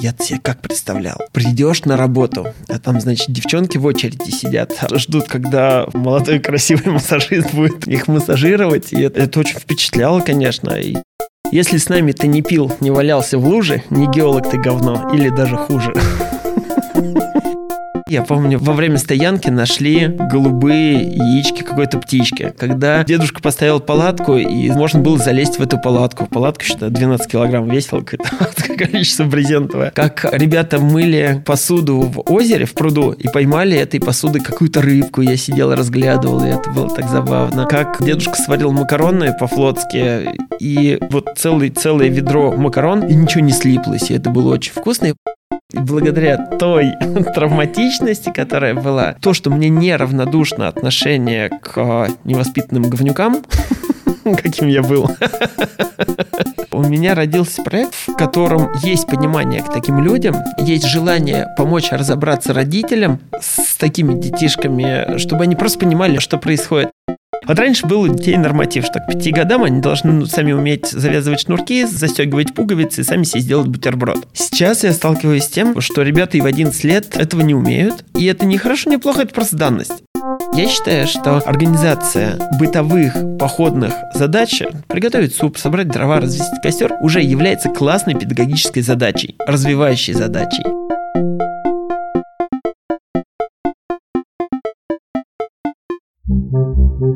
Я тебе как представлял? Придешь на работу, а там, значит, девчонки в очереди сидят, ждут, когда молодой красивый массажист будет их массажировать. И это очень впечатляло, конечно. И если с нами ты не пил, не валялся в луже, не геолог ты говно, или даже хуже. Я помню, во время стоянки нашли голубые яички какой-то птички. Когда дедушка поставил палатку, и можно было залезть в эту палатку. Палатка, считай, 12 килограмм весила, какое-то количество брезентовое. Как ребята мыли посуду в озере, в пруду, и поймали этой посудой какую-то рыбку. Я сидел и разглядывал, и это было так забавно. Как дедушка сварил макароны по-флотски, и вот целое ведро макарон, и ничего не слиплось, и это было очень вкусно. И благодаря той травматичности, которая была, то, что мне неравнодушно отношение к невоспитанным говнюкам, каким я был, у меня родился проект, в котором есть понимание к таким людям, есть желание помочь разобраться родителям с такими детишками, чтобы они просто понимали, что происходит. Вот раньше был у детей норматив, что к 5 годам они должны сами уметь завязывать шнурки, застегивать пуговицы и сами себе сделать бутерброд. Сейчас я сталкиваюсь с тем, что ребята и в 11 лет этого не умеют, и это не хорошо, не плохо, это просто данность. Я считаю, что организация бытовых походных задач, приготовить суп, собрать дрова, развести костер, уже является классной педагогической задачей, развивающей задачей.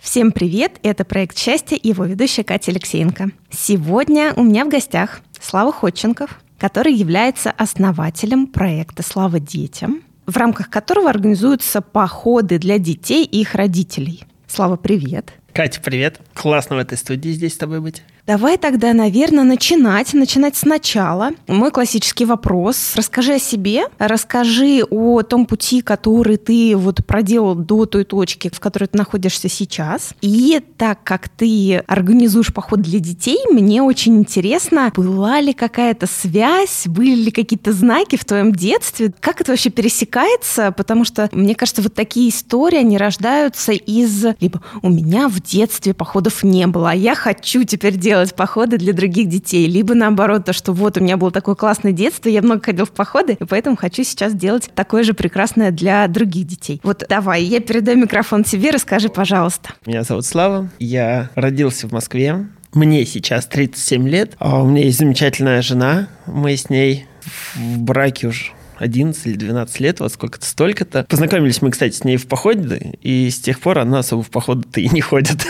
Всем привет! Это проект «Счастье» и его ведущая Катя Алексеенко. Сегодня у меня в гостях Слава Хотченков, который является основателем проекта «Слава детям», в рамках которого организуются походы для детей и их родителей. Слава, привет! Катя, привет! Классно в этой студии здесь с тобой быть. Давай тогда, наверное, начинать сначала. Мой классический вопрос. Расскажи о себе, расскажи о том пути, который ты вот проделал до той точки, в которой ты находишься сейчас. И так как ты организуешь поход для детей, мне очень интересно, была ли какая-то связь, были ли какие-то знаки в твоем детстве? Как это вообще пересекается? Потому что, мне кажется, вот такие истории, они рождаются из либо «у меня в детстве походов не было, а я хочу теперь делать походы для других детей», либо наоборот, то, что вот у меня было такое классное детство, я много ходил в походы, и поэтому хочу сейчас делать такое же прекрасное для других детей. Вот давай, я передаю микрофон тебе, расскажи, пожалуйста. Меня зовут Слава, я родился в Москве, мне сейчас 37 лет, а у меня есть замечательная жена, мы с ней в браке уже 11 или 12 лет, вот сколько-то, столько-то. Познакомились мы, кстати, с ней в походе, и с тех пор она особо в походы-то и не ходит.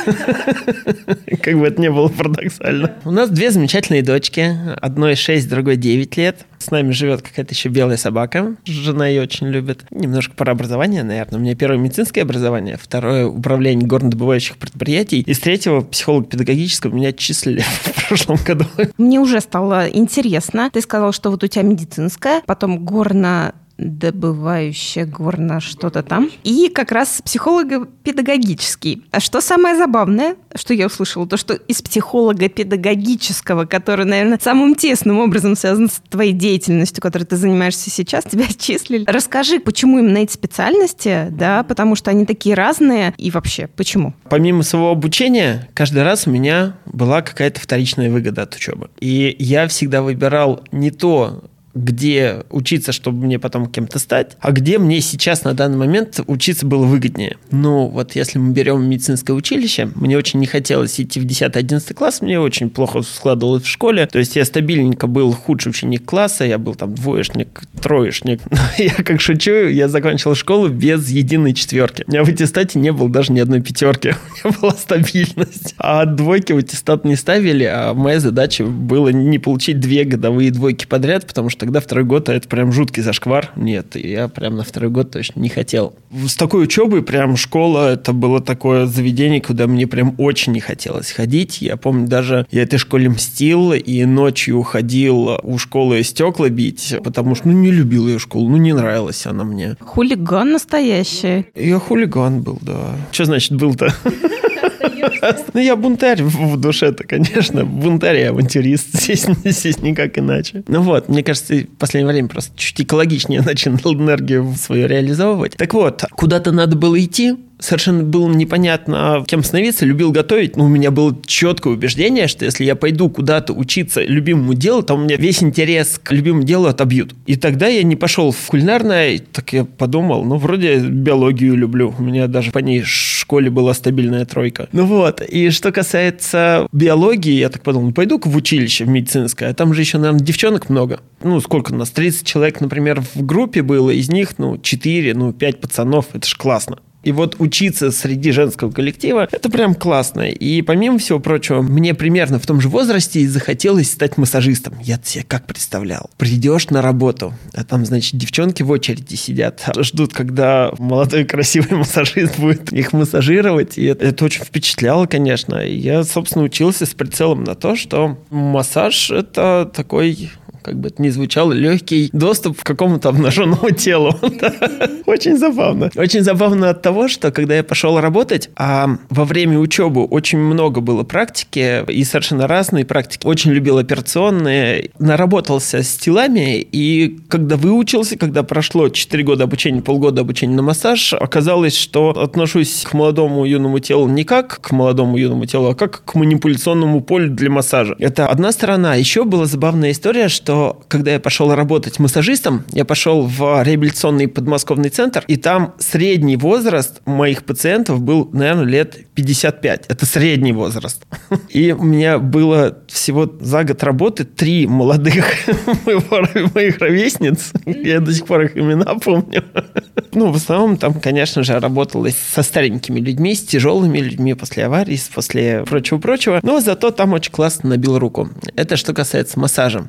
Как бы это ни было парадоксально. У нас две замечательные дочки. Одной 6, другой 9 лет. С нами живет какая-то еще белая собака. Жена ее очень любит. Немножко про образование, наверное. У меня первое медицинское образование, второе управление горнодобывающих предприятий, и с третьего психолого-педагогического меня числили в прошлом году. Мне уже стало интересно. Ты сказал, что вот у тебя медицинское, потом горнодобывающее, горно что-то там, и как раз психолого-педагогический. А что самое забавное, что я услышала, то, что из психолого-педагогического, который, наверное, самым тесным образом связан с твоей деятельностью, которой ты занимаешься сейчас, тебя отчислили. Расскажи, почему именно эти специальности, да, потому что они такие разные, и вообще, почему? Помимо своего обучения, каждый раз у меня была какая-то вторичная выгода от учебы. И я всегда выбирал не то, где учиться, чтобы мне потом кем-то стать, а где мне сейчас на данный момент учиться было выгоднее. Ну, вот если мы берем медицинское училище, мне очень не хотелось идти в 10-11 класс, мне очень плохо складывалось в школе, то есть я стабильненько был худший ученик класса, я был там двоечник, троечник. Но я как шучу, я закончил школу без единой четверки. У меня в аттестате не было даже ни одной пятерки, у меня была стабильность. А двойки в аттестат не ставили, а моя задача была не получить две годовые двойки подряд, потому что тогда второй год, а это прям жуткий зашквар. Нет, я прям на второй год точно не хотел. С такой учебой прям школа, это было такое заведение, куда мне прям очень не хотелось ходить. Я помню, даже я этой школе мстил и ночью ходил у школы стекла бить, потому что, не любил ее школу, не нравилась она мне. Хулиган настоящий. Я хулиган был, да. Что значит был-то? Ну, я бунтарь в душе-то, конечно. Бунтарь и авантюрист. Здесь никак иначе. Ну вот, мне кажется, в последнее время просто чуть экологичнее начал энергию свою реализовывать. Так вот, куда-то надо было идти. Совершенно было непонятно, кем становиться, любил готовить. Но у меня было четкое убеждение, что если я пойду куда-то учиться любимому делу, то у меня весь интерес к любимому делу отобьют. И тогда я не пошел в кулинарное, так я подумал, вроде биологию люблю. У меня даже по ней в школе была стабильная тройка. И что касается биологии, я так подумал, пойду-ка в училище в медицинское, а там же еще, наверное, девчонок много. Сколько у нас? 30 человек, например, в группе было, из них, 4, 5 пацанов, это ж классно. И вот учиться среди женского коллектива – это прям классно. И помимо всего прочего, мне примерно в том же возрасте захотелось стать массажистом. Я себе как представлял. Придешь на работу, а там, значит, девчонки в очереди сидят, ждут, когда молодой красивый массажист будет их массажировать. И это очень впечатляло, конечно. И я, собственно, учился с прицелом на то, что массаж – это такой… как бы это ни звучало, легкий доступ к какому-то обнаженному телу. Очень забавно. Очень забавно от того, что когда я пошел работать, а во время учебы очень много было практики, и совершенно разные практики. Очень любил операционные, наработался с телами, и когда выучился, когда прошло 4 года обучения, полгода обучения на массаж, оказалось, что отношусь к молодому юному телу не как к молодому юному телу, а как к манипуляционному полю для массажа. Это одна сторона. Еще была забавная история, что когда я пошел работать массажистом, я пошел в реабилитационный подмосковный центр, и там средний возраст моих пациентов был, наверное, лет 55. Это средний возраст. И у меня было всего за год работы 3 молодых моих ровесниц. Я до сих пор их имена помню. В основном там, конечно же, работалось со старенькими людьми, с тяжелыми людьми после аварий, после прочего-прочего. Но зато там очень классно набил руку. Это что касается массажа.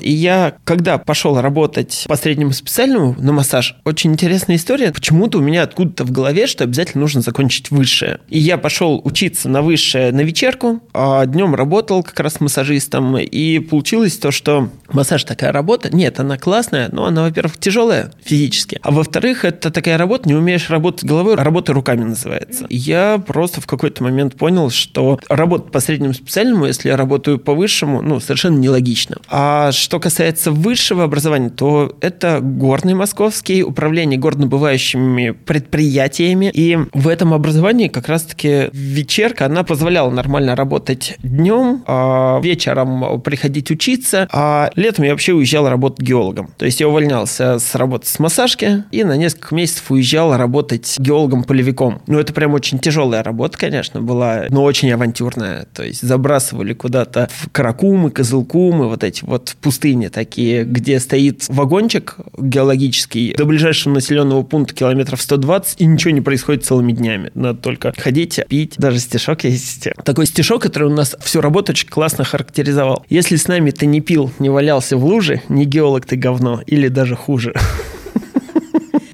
И я, когда пошел работать по среднему специальному на массаж, очень интересная история. Почему-то у меня откуда-то в голове, что обязательно нужно закончить высшее. И я пошел учиться на высшее на вечерку, а днем работал как раз массажистом. И получилось то, что массаж такая работа. Нет, она классная, но она, во-первых, тяжелая физически. А во-вторых, это такая работа, не умеешь работать головой, работа руками называется. Я просто в какой-то момент понял, что работать по среднему специальному, если я работаю по высшему, совершенно нелогично. А что касается высшего образования, то это горный московский, управление горнодобывающими предприятиями. И в этом образовании как раз-таки вечерка, она позволяла нормально работать днем, а вечером приходить учиться, а летом я вообще уезжал работать геологом. То есть я увольнялся с работы с массажки и на несколько месяцев уезжал работать геологом-полевиком. Это прям очень тяжелая работа, конечно, была, но очень авантюрная. То есть забрасывали куда-то в Каракумы, Кызылкумы, пустыни такие, где стоит вагончик геологический, до ближайшего населенного пункта километров 120, и ничего не происходит целыми днями. Надо только ходить, пить. Даже стишок есть. Такой стишок, который у нас всю работу очень классно характеризовал. «Если с нами ты не пил, не валялся в луже, не геолог ты говно, или даже хуже».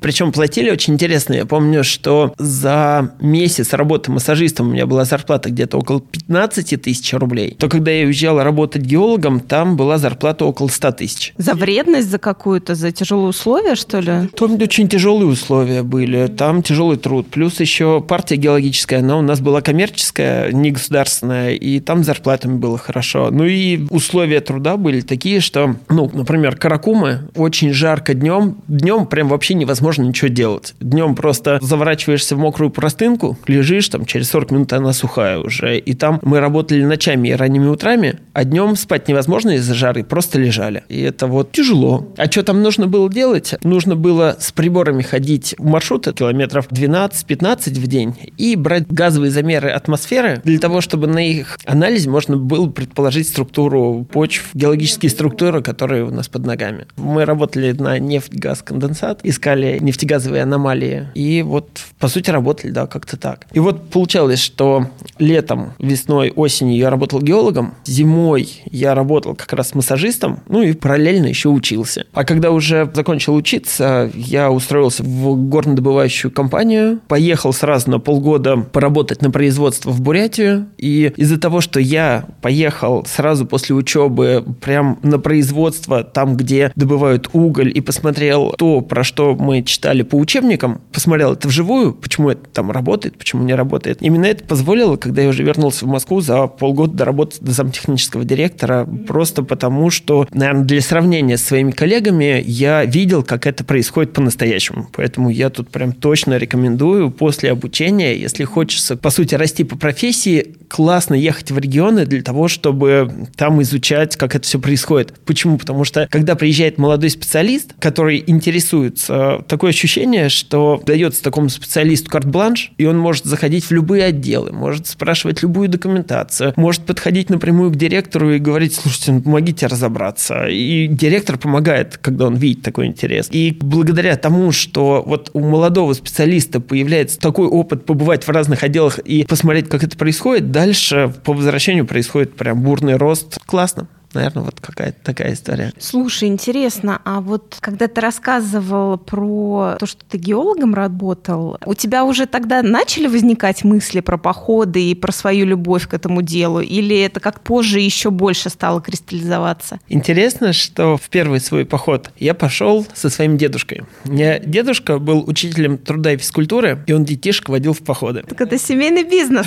Причем платили очень интересно. Я помню, что за месяц работы массажистом у меня была зарплата где-то около 15 тысяч рублей. То когда я уезжал работать геологом, там была зарплата около 100 тысяч. За вредность за какую-то? За тяжелые условия, что ли? Там очень тяжелые условия были. Там тяжелый труд. Плюс еще партия геологическая, она у нас была коммерческая, не государственная. И там с зарплатами было хорошо. И условия труда были такие, что, например, Каракумы, очень жарко днем. Днем прям вообще невозможно ничего делать. Днем просто заворачиваешься в мокрую простынку, лежишь там, через 40 минут она сухая уже. И там мы работали ночами и ранними утрами, а днем спать невозможно из-за жары, просто лежали. И это тяжело. А что там нужно было делать? Нужно было с приборами ходить в маршруты километров 12-15 в день и брать газовые замеры атмосферы для того, чтобы на их анализе можно было предположить структуру почв, геологические структуры, которые у нас под ногами. Мы работали на нефть-газ-конденсат, искали нефтегазовые аномалии. И вот, по сути, работали, да, как-то так. И вот получалось, что летом, весной, осенью я работал геологом, зимой я работал как раз массажистом, ну и параллельно еще учился. А когда уже закончил учиться, я устроился в горнодобывающую компанию, поехал сразу на полгода поработать на производство в Бурятию. И из-за того, что я поехал сразу после учебы прям на производство, там, где добывают уголь, и посмотрел то, про что мы читали по учебникам, посмотрел это вживую, почему это там работает, почему не работает. Именно это позволило, когда я уже вернулся в Москву, за полгода доработать до замтехнического директора, просто потому, что, наверное, для сравнения с своими коллегами я видел, как это происходит по-настоящему. Поэтому я тут прям точно рекомендую после обучения, если хочется, по сути, расти по профессии, классно ехать в регионы для того, чтобы там изучать, как это все происходит. Почему? Потому что, когда приезжает молодой специалист, который интересуется, такое ощущение, что дается такому специалисту карт-бланш, и он может заходить в любые отделы, может спрашивать любую документацию, может подходить напрямую к директору и говорить: слушайте, ну, помогите разобраться. И директор помогает, когда он видит такой интерес. И благодаря тому, что вот у молодого специалиста появляется такой опыт побывать в разных отделах и посмотреть, как это происходит, дальше по возвращению происходит прям бурный рост. Классно. Наверное, вот какая-то такая история. Слушай, интересно, а вот когда ты рассказывал про то, что ты геологом работал, у тебя уже тогда начали возникать мысли про походы и про свою любовь к этому делу? Или это как позже еще больше стало кристаллизоваться? Интересно, что в первый свой поход я пошел со своим дедушкой. У меня дедушка был учителем труда и физкультуры, и он детишек водил в походы. Так это семейный бизнес.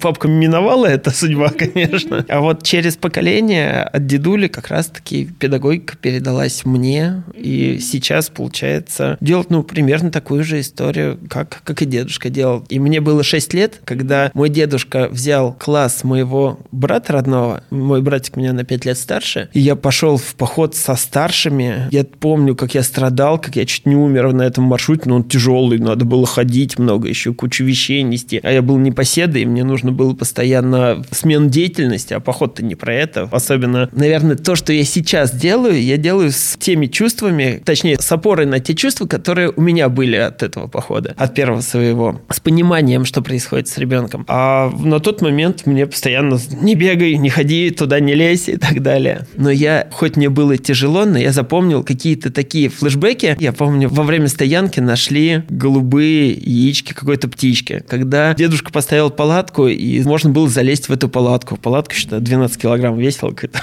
Папка миновала эта судьба, конечно. А вот через поколение от дедули как раз-таки педагогика передалась мне. И сейчас, получается, делать, ну, примерно такую же историю, как и дедушка делал. И мне было 6 лет, когда мой дедушка взял класс моего брата родного. Мой братик меня на 5 лет старше. И я пошел в поход со старшими. Я помню, как я страдал, как я чуть не умер на этом маршруте. Но он тяжелый, надо было ходить много, еще кучу вещей нести. А я был непоседой, и мне нужно было постоянно смену деятельности. А поход-то не про это. Особенно, наверное, то, что я сейчас делаю, я делаю с теми чувствами, точнее, с опорой на те чувства, которые у меня были от этого похода, от первого своего, с пониманием, что происходит с ребенком. А на тот момент мне постоянно: не бегай, не ходи, туда не лезь и так далее. Но я, хоть мне было тяжело, но я запомнил какие-то такие флешбеки. Я помню, во время стоянки нашли голубые яички какой-то птички. Когда дедушка поставил палатку, и можно было залезть в эту палатку. Палатка 12 килограмм весила, какое-то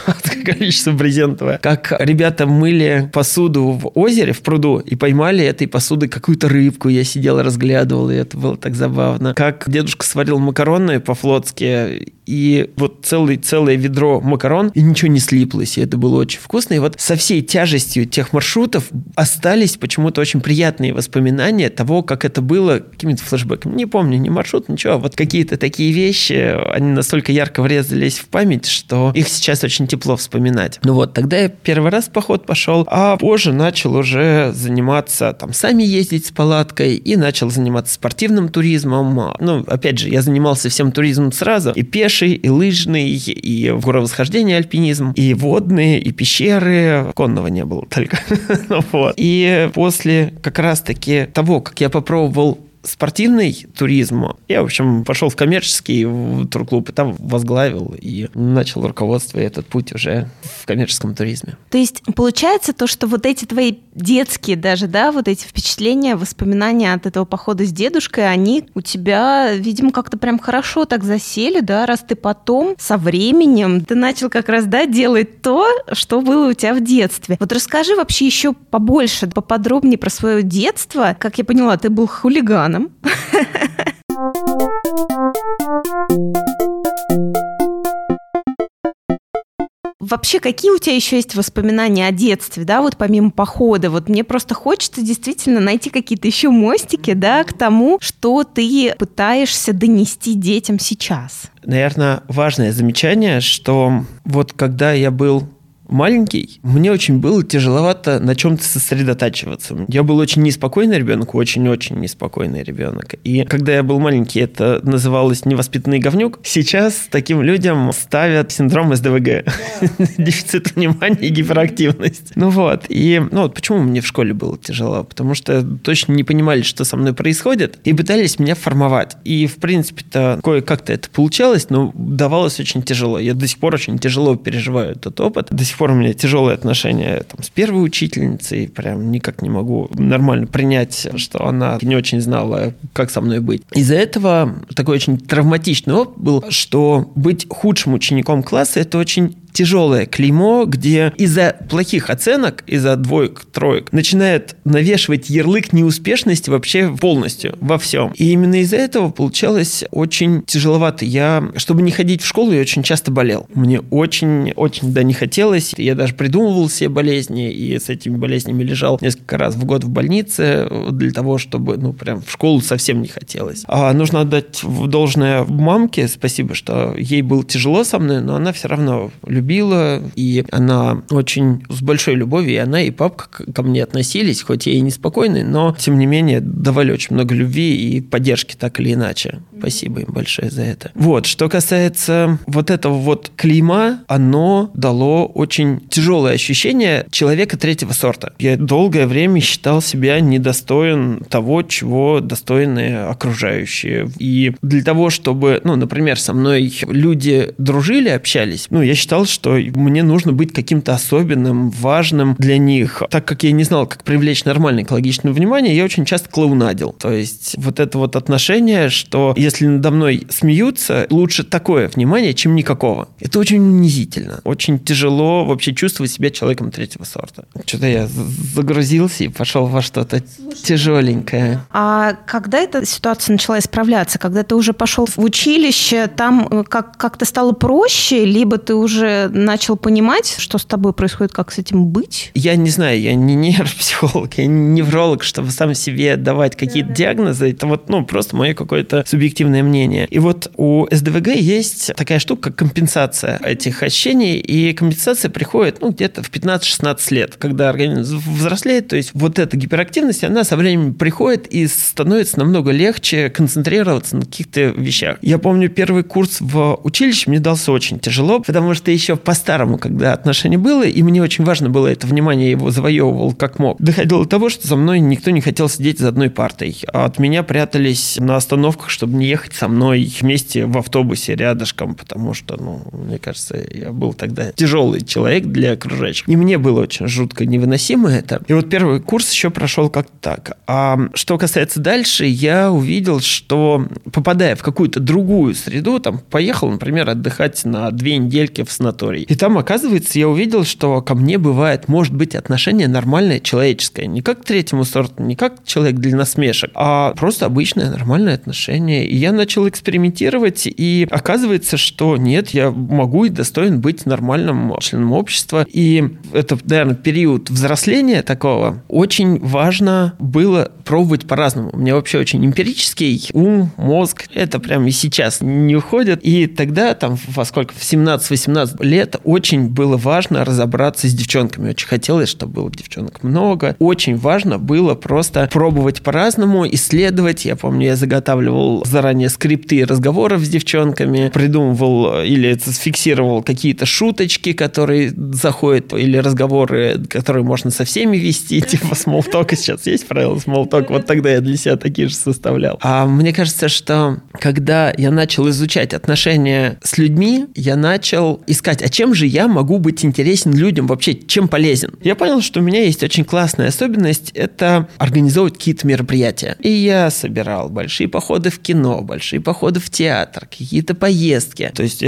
количество брезентовое. Как ребята мыли посуду в озере, в пруду, и поймали этой посудой какую-то рыбку. Я сидел, разглядывал, и это было так забавно. Как дедушка сварил макароны по-флотски, и вот целое ведро макарон, и ничего не слиплось, и это было очень вкусно. И вот со всей тяжестью тех маршрутов остались почему-то очень приятные воспоминания того, как это было, какими-то флешбэками. Не помню ни маршрут, ничего, а вот какие-то такие вещи, они настолько ярко врезались в память, что их сейчас очень тепло вспоминать. Ну вот, тогда я первый раз в поход пошел, а позже начал уже заниматься, там, сами ездить с палаткой, и начал заниматься спортивным туризмом. Ну, опять же, я занимался всем туризмом сразу, и пеш, и лыжный, и в горовосхождение альпинизм, и водные, и пещеры. Конного не было только. Вот. И после как раз-таки того, как я попробовал спортивный туризм, я, в общем, пошел в коммерческий турклуб, и там возглавил, и начал руководство, и этот путь уже в коммерческом туризме. То есть получается то, что вот эти твои детские даже, да, вот эти впечатления, воспоминания от этого похода с дедушкой, они у тебя, видимо, как-то прям хорошо так засели, да, раз ты потом со временем ты начал как раз, да, делать то, что было у тебя в детстве. Вот расскажи вообще еще побольше, поподробнее про свое детство. Как я поняла, ты был хулиганом. Вообще, какие у тебя еще есть воспоминания о детстве, да, вот помимо похода? Вот мне просто хочется действительно найти какие-то еще мостики, да, к тому, что ты пытаешься донести детям сейчас. Наверное, важное замечание, что вот когда я был маленький, мне очень было тяжеловато на чем-то сосредотачиваться. Я был очень неспокойный ребенок, очень-очень неспокойный ребенок. И когда я был маленький, это называлось невоспитанный говнюк. Сейчас таким людям ставят синдром СДВГ. Дефицит внимания и гиперактивность. Почему мне в школе было тяжело? Потому что точно не понимали, что со мной происходит, и пытались меня формовать. И, в принципе-то, кое-как-то это получалось, но давалось очень тяжело. Я до сих пор очень тяжело переживаю этот опыт. До сих пор у меня тяжелые отношения с первой учительницей. Прям никак не могу нормально принять, что она не очень знала, как со мной быть. Из-за этого такой очень травматичный опыт был, что быть худшим учеником класса – это очень тяжелое клеймо, где из-за плохих оценок, из-за двоек, троек, начинает навешивать ярлык неуспешности вообще полностью, во всем. И именно из-за этого получалось очень тяжеловато. Чтобы не ходить в школу, я очень часто болел. Мне очень-очень не хотелось. Я даже придумывал себе болезни, и с этими болезнями лежал несколько раз в год в больнице для того, чтобы, прям в школу совсем не хотелось. А нужно отдать должное мамке, спасибо, что ей было тяжело со мной, но она все равно любила, и она очень с большой любовью, и она, и папка ко мне относились, хоть я и неспокойный, но, тем не менее, давали очень много любви и поддержки, так или иначе. Спасибо им большое за это. Что касается этого клейма, оно дало очень тяжелое ощущение человека третьего сорта. Я долгое время считал себя недостоин того, чего достойны окружающие. И для того, чтобы, например, со мной люди дружили, общались, я считал, что мне нужно быть каким-то особенным, важным для них. Так как я не знал, как привлечь нормальное экологичное внимание, я очень часто клоунадил. То есть это отношение, что если надо мной смеются, лучше такое внимание, чем никакого. Это очень унизительно. Очень тяжело вообще чувствовать себя человеком третьего сорта. Что-то я загрузился и пошел во что-то тяжеленькое. А когда эта ситуация начала исправляться? Когда ты уже пошел в училище, там как-то стало проще, либо ты уже начал понимать, что с тобой происходит, как с этим быть? Я не знаю, я не нейропсихолог, я не невролог, чтобы сам себе давать какие-то диагнозы. Это просто мое какое-то субъективное мнение. И у СДВГ есть такая штука, как компенсация этих ощущений, и компенсация приходит где-то в 15-16 лет, когда организм взрослеет, то есть эта гиперактивность, она со временем приходит и становится намного легче концентрироваться на каких-то вещах. Я помню, первый курс в училище мне дался очень тяжело, потому что еще по-старому, когда отношение было, и мне очень важно было это внимание, я его завоевывал как мог. Доходило до того, что за мной никто не хотел сидеть за одной партой. А от меня прятались на остановках, чтобы не ехать со мной вместе в автобусе рядышком, потому что, мне кажется, я был тогда тяжелый человек для окружающих. И мне было очень жутко невыносимо это. И первый курс еще прошел как-то так. А что касается дальше, я увидел, что, попадая в какую-то другую среду, поехал, например, отдыхать на 2 недельки в санаторий. И там, оказывается, я увидел, что ко мне бывает, может быть, отношение нормальное, человеческое. Не как к третьему сорту, не как человек для насмешек, а просто обычное, нормальное отношение. И я начал экспериментировать, и оказывается, что нет, я могу и достоин быть нормальным членом общества. И это, наверное, период взросления такого. Очень важно было пробовать по-разному. У меня вообще очень эмпирический ум, мозг. Это прямо и сейчас не уходит. И тогда, в 17-18 лет, очень было важно разобраться с девчонками. Очень хотелось, чтобы было девчонок много. Очень важно было просто пробовать по-разному, исследовать. Я помню, я заготавливал заранее скрипты разговоров с девчонками, придумывал или фиксировал какие-то шуточки, которые заходят, или разговоры, которые можно со всеми вести, типа смолтока. Сейчас есть правило смолтока? Тогда я для себя такие же составлял. А мне кажется, что когда я начал изучать отношения с людьми, я начал искать, а чем же я могу быть интересен людям вообще, чем полезен? Я понял, что у меня есть очень классная особенность, это организовывать какие-то мероприятия. И я собирал большие походы в кино, большие походы в театр, какие-то поездки. То есть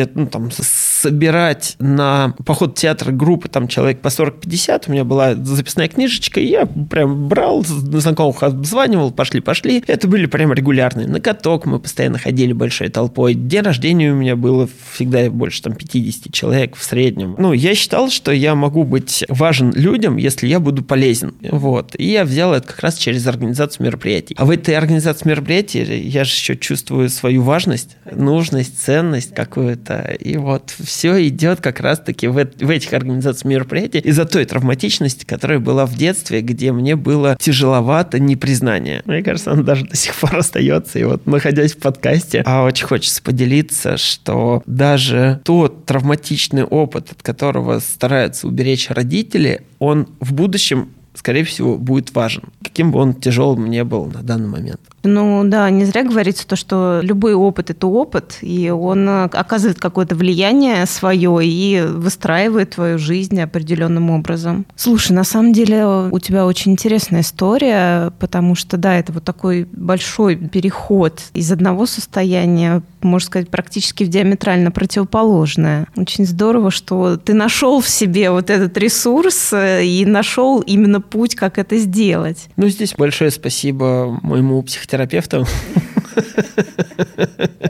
собирать на поход в театр группы человек по 40-50, у меня была записная книжечка, и я прям брал, знакомых обзванивал, пошли. Это были прям регулярные. На каток мы постоянно ходили большой толпой. День рождения у меня было всегда больше 50 человек. человек в среднем. Ну, я считал, что я могу быть важен людям, если я буду полезен. Вот. И я взял это как раз через организацию мероприятий. А в этой организации мероприятий я же еще чувствую свою важность, нужность, ценность какую-то. И вот все идет как раз-таки в этих организациях мероприятий из-за той травматичности, которая была в детстве, где мне было тяжеловато непризнание. Мне кажется, оно даже до сих пор остается. И вот, находясь в подкасте, очень хочется поделиться, что даже тот травматичный опыт, от которого стараются уберечь родители, он в будущем, скорее всего, будет важен, каким бы он тяжелым ни был на данный момент. Ну да, не зря говорится то, что любой опыт – это опыт, и он оказывает какое-то влияние свое и выстраивает твою жизнь определенным образом. Слушай, на самом деле у тебя очень интересная история, потому что, да, это вот такой большой переход из одного состояния, можно сказать, практически в диаметрально противоположное. Очень здорово, что ты нашел в себе вот этот ресурс и нашел именно путь, как это сделать. Ну, здесь большое спасибо моему психотерапевту.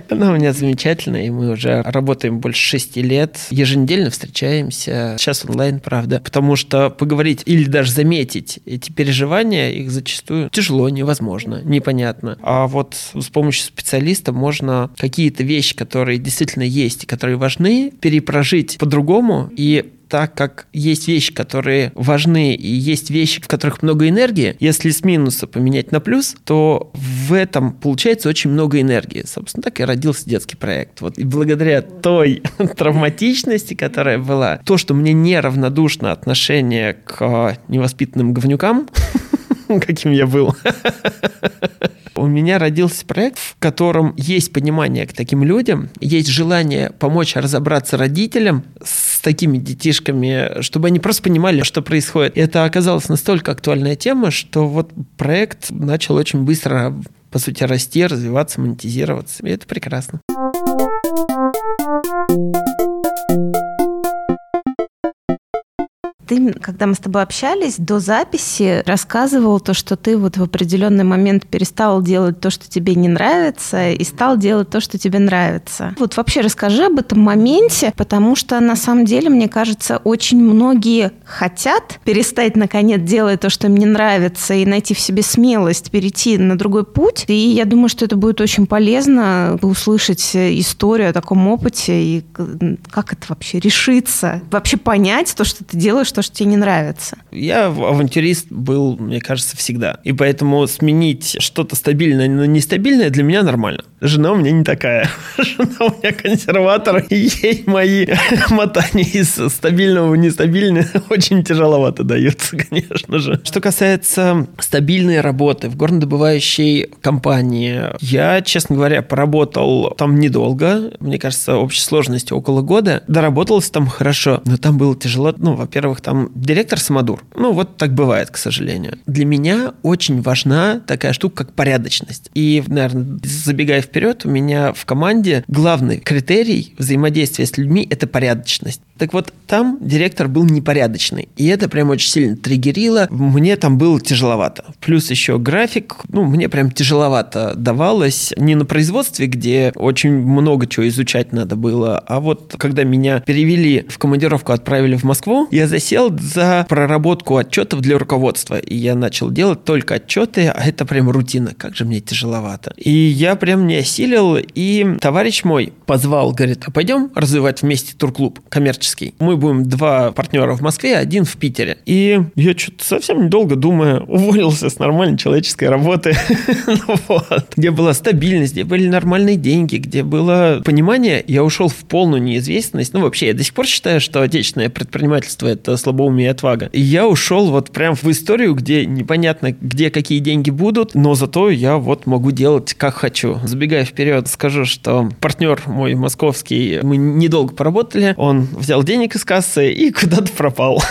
Она у меня замечательная, и мы уже работаем больше 6 лет, еженедельно встречаемся, сейчас онлайн, правда, потому что поговорить или даже заметить эти переживания, их зачастую тяжело, невозможно, непонятно. А вот с помощью специалиста можно какие-то вещи, которые действительно есть и которые важны, перепрожить по-другому, и так как есть вещи, которые важны, и есть вещи, в которых много энергии, если с минуса поменять на плюс, то в этом получается очень много энергии. Собственно, так и родился детский проект. Вот. И благодаря той травматичности, которая была, то, что мне неравнодушно отношение к невоспитанным говнюкам, каким я был, у меня родился проект, в котором есть понимание к таким людям, есть желание помочь разобраться родителям с такими детишками, чтобы они просто понимали, что происходит. Это оказалась настолько актуальная тема, что вот проект начал очень быстро, по сути, расти, развиваться, монетизироваться. И это прекрасно. Ты, когда мы с тобой общались, до записи рассказывал то, что ты вот в определенный момент перестал делать то, что тебе не нравится, и стал делать то, что тебе нравится. Вот вообще расскажи об этом моменте, потому что, на самом деле, мне кажется, очень многие хотят перестать, наконец, делать то, что им не нравится, и найти в себе смелость перейти на другой путь. И я думаю, что это будет очень полезно услышать историю о таком опыте, и как это вообще решиться, вообще понять то, что ты делаешь, что тебе не нравится. Я авантюрист был, мне кажется, всегда. И поэтому сменить что-то стабильное на нестабильное для меня нормально. Жена у меня не такая. Жена у меня консерватор, и ей мои мотания из стабильного в нестабильное очень тяжеловато даются, конечно же. Что касается стабильной работы в горнодобывающей компании, я, честно говоря, поработал там недолго. Мне кажется, общей сложности около года. Доработался там хорошо, но там было тяжело. Ну, во-первых, там директор самодур. Ну, вот так бывает, к сожалению. Для меня очень важна такая штука, как порядочность. И, наверное, забегая вперед, у меня в команде главный критерий взаимодействия с людьми – это порядочность. Так вот, там директор был непорядочный. И это прям очень сильно триггерило. Мне там было тяжеловато. Плюс еще график. Ну, мне прям тяжеловато давалось. Не на производстве, где очень много чего изучать надо было, а вот когда меня перевели в командировку, отправили в Москву, я засел за проработку отчетов для руководства. И я начал делать только отчеты, а это прям рутина. Как же мне тяжеловато. И я прям не осилил. И товарищ мой позвал, говорит, а пойдем развивать вместе турклуб коммерческий. Мы будем 2 партнера в Москве, 1 в Питере. И я что-то совсем недолго, думаю, уволился с нормальной человеческой работы. Где была стабильность, где были нормальные деньги, где было понимание. Я ушел в полную неизвестность. Ну, вообще, я до сих пор считаю, что отечественное предпринимательство – это слабоумие и отвага. И я ушел вот прям в историю, где непонятно, где какие деньги будут, но зато я вот могу делать, как хочу. Забегая вперед, скажу, что партнер мой московский, мы недолго поработали, он взял денег из кассы и куда-то пропал.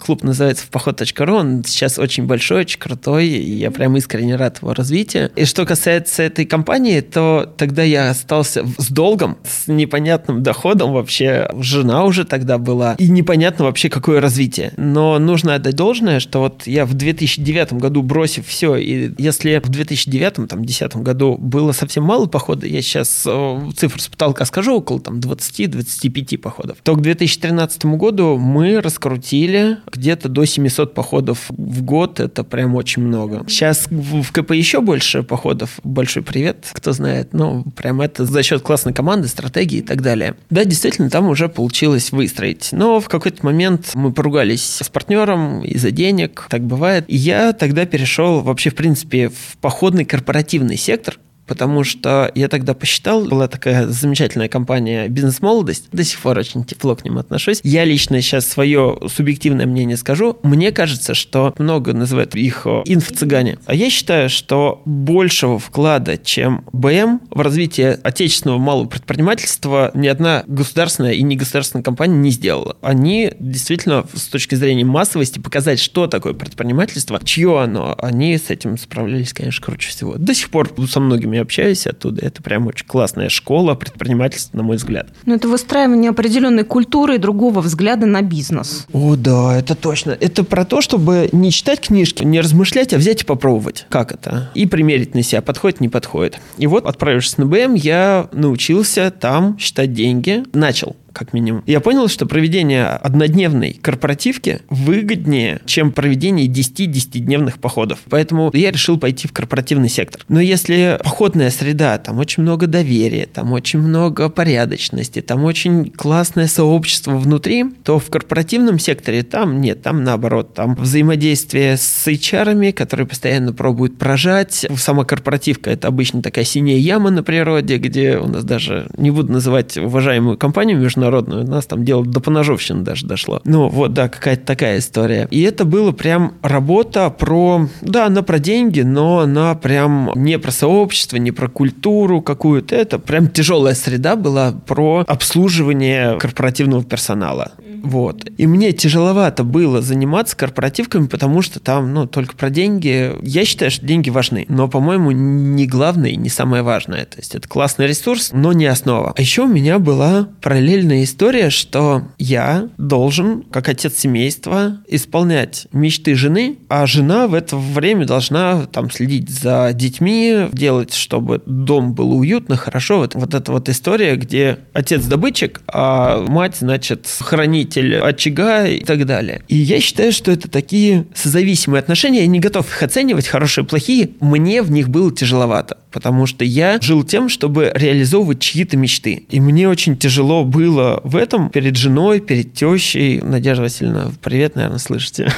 Клуб называется Поход.ру, он сейчас очень большой, очень крутой, и я прям искренне рад его развитию. И что касается этой компании, то тогда я остался с долгом, с непонятным доходом вообще. Жена уже тогда была, и непонятно вообще, какое развитие. Но нужно отдать должное, что вот я в 2009 году, бросив все, и если в 2009, там, 2010 году было совсем мало похода, я сейчас цифру с потолка скажу, около там 20-25 походов, то к 2016 2013 году мы раскрутили где-то до 700 походов в год. Это прям очень много. Сейчас в КП еще больше походов. Большой привет, кто знает. Ну, прям это за счет классной команды, стратегии и так далее. Да, действительно, там уже получилось выстроить. Но в какой-то момент мы поругались с партнером из-за денег. Так бывает. И я тогда перешел вообще, в принципе, в походный корпоративный сектор. Потому что я тогда посчитал, была такая замечательная компания «Бизнес-молодость». До сих пор очень тепло к ним отношусь. Я лично сейчас свое субъективное мнение скажу. Мне кажется, что много называют их инфо-цыгане. А я считаю, что большего вклада, чем БМ, в развитие отечественного малого предпринимательства ни одна государственная и негосударственная компания не сделала. Они действительно, с точки зрения массовости, показать, что такое предпринимательство, чье оно, они с этим справлялись, конечно, круче всего. До сих пор со многими общаюсь оттуда. Это прям очень классная школа предпринимательства, на мой взгляд. Но это выстраивание определенной культуры и другого взгляда на бизнес. О, да, это точно. Это про то, чтобы не читать книжки, не размышлять, а взять и попробовать. Как это? И примерить на себя, подходит, не подходит. И вот, отправившись на БМ, я научился там считать деньги. Начал, как минимум. Я понял, что проведение однодневной корпоративки выгоднее, чем проведение 10-10-дневных походов. Поэтому я решил пойти в корпоративный сектор. Но если походная среда, там очень много доверия, там очень много порядочности, там очень классное сообщество внутри, то в корпоративном секторе там нет, там наоборот, там взаимодействие с HR-ами, которые постоянно пробуют прожать. Сама корпоративка — это обычно такая синяя яма на природе, где у нас даже, не буду называть уважаемую компанию между народную. У нас там дело до поножовщины даже дошло. Ну, вот, да, какая-то такая история. И это была прям работа про... Да, она про деньги, но она прям не про сообщество, не про культуру какую-то. Это прям тяжелая среда была про обслуживание корпоративного персонала. Вот. И мне тяжеловато было заниматься корпоративками, потому что там, ну, только про деньги. Я считаю, что деньги важны, но, по-моему, не главное и не самое важное. То есть это классный ресурс, но не основа. А еще у меня была параллельная история, что я должен, как отец семейства, исполнять мечты жены, а жена в это время должна там следить за детьми, делать, чтобы дом был уютно, хорошо. Вот эта вот история, где отец добытчик, а мать, значит, хранить очага и так далее. И я считаю, что это такие созависимые отношения. Я не готов их оценивать, хорошие, плохие. Мне в них было тяжеловато, потому что я жил тем, чтобы реализовывать чьи-то мечты. И мне очень тяжело было в этом перед женой, перед тещей. Надежда Васильевна, привет, наверное, слышите.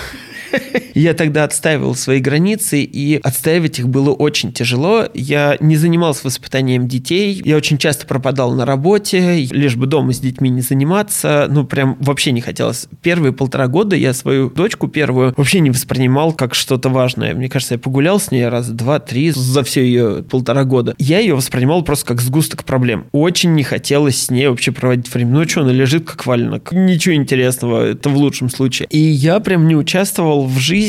Я тогда отстаивал свои границы, и отстаивать их было очень тяжело. Я не занимался воспитанием детей, я очень часто пропадал на работе, лишь бы дома с детьми не заниматься, ну прям вообще не хотелось. Первые 1,5 года я свою дочку первую вообще не воспринимал как что-то важное. Мне кажется, я погулял с ней раз, два, три за все ее 1,5 года. Я ее воспринимал просто как сгусток проблем. Очень не хотелось с ней вообще проводить время. Ну что, она лежит как валенок. Ничего интересного, это в лучшем случае. И я прям не участвовал в жизни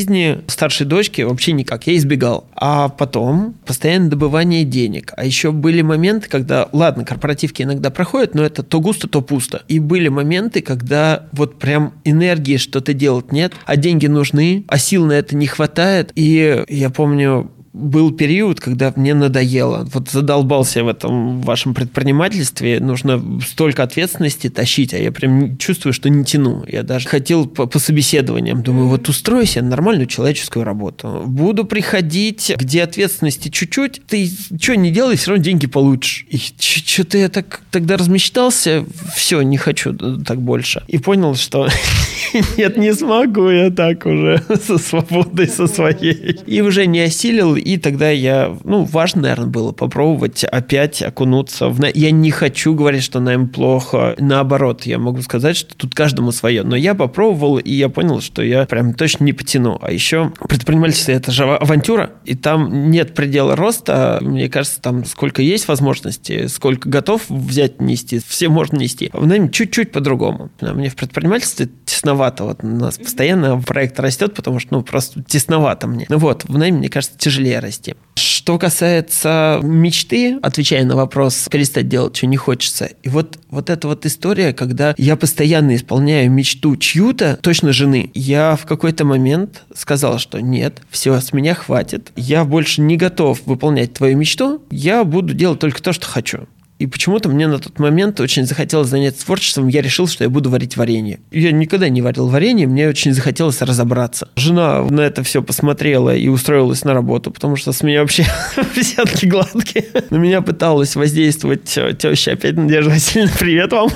старшей дочки вообще никак, я избегал. А потом постоянное добывание денег. А еще были моменты, когда, ладно, корпоративки иногда проходят, но это то густо, то пусто. И были моменты, когда вот прям энергии что-то делать нет, а деньги нужны, а сил на это не хватает. И я помню... Был период, когда мне надоело. Вот задолбался в этом вашем предпринимательстве. Нужно столько ответственности тащить, а я прям чувствую, что не тяну. Я даже хотел по собеседованиям. Думаю, вот устройся на нормальную человеческую работу. Буду приходить, где ответственности чуть-чуть. Ты что не делай, все равно деньги получишь. И что-то я так тогда размечтался. Все, не хочу так больше. И понял, что нет, не смогу я так уже со свободой, со своей. И уже не осилил. И тогда я, ну, важно, наверное, было попробовать опять окунуться. Я не хочу говорить, что нам плохо. Наоборот, я могу сказать, что тут каждому свое. Но я попробовал, и я понял, что я прям точно не потяну. А еще предпринимательство – это же авантюра, и там нет предела роста. Мне кажется, там сколько есть возможностей, сколько готов взять, нести, все можно нести. А в нами чуть-чуть по-другому. Мне в предпринимательстве тесновато. Вот у нас постоянно проект растет, потому что, ну, просто тесновато мне. Ну вот, в найме, мне кажется, тяжелее расти. Что касается мечты, отвечая на вопрос, перестать делать, что не хочется. И вот эта вот история, когда я постоянно исполняю мечту чью-то, точно жены, я в какой-то момент сказал, что нет, все, с меня хватит. Я больше не готов выполнять твою мечту, я буду делать только то, что хочу. И почему-то мне на тот момент очень захотелось заняться творчеством. Я решил, что я буду варить варенье. Я никогда не варил варенье, мне очень захотелось разобраться. Жена на это все посмотрела и устроилась на работу, потому что с меня вообще взятки гладкие. На меня пыталась воздействовать теща, опять Надежда Васильевна, привет вам.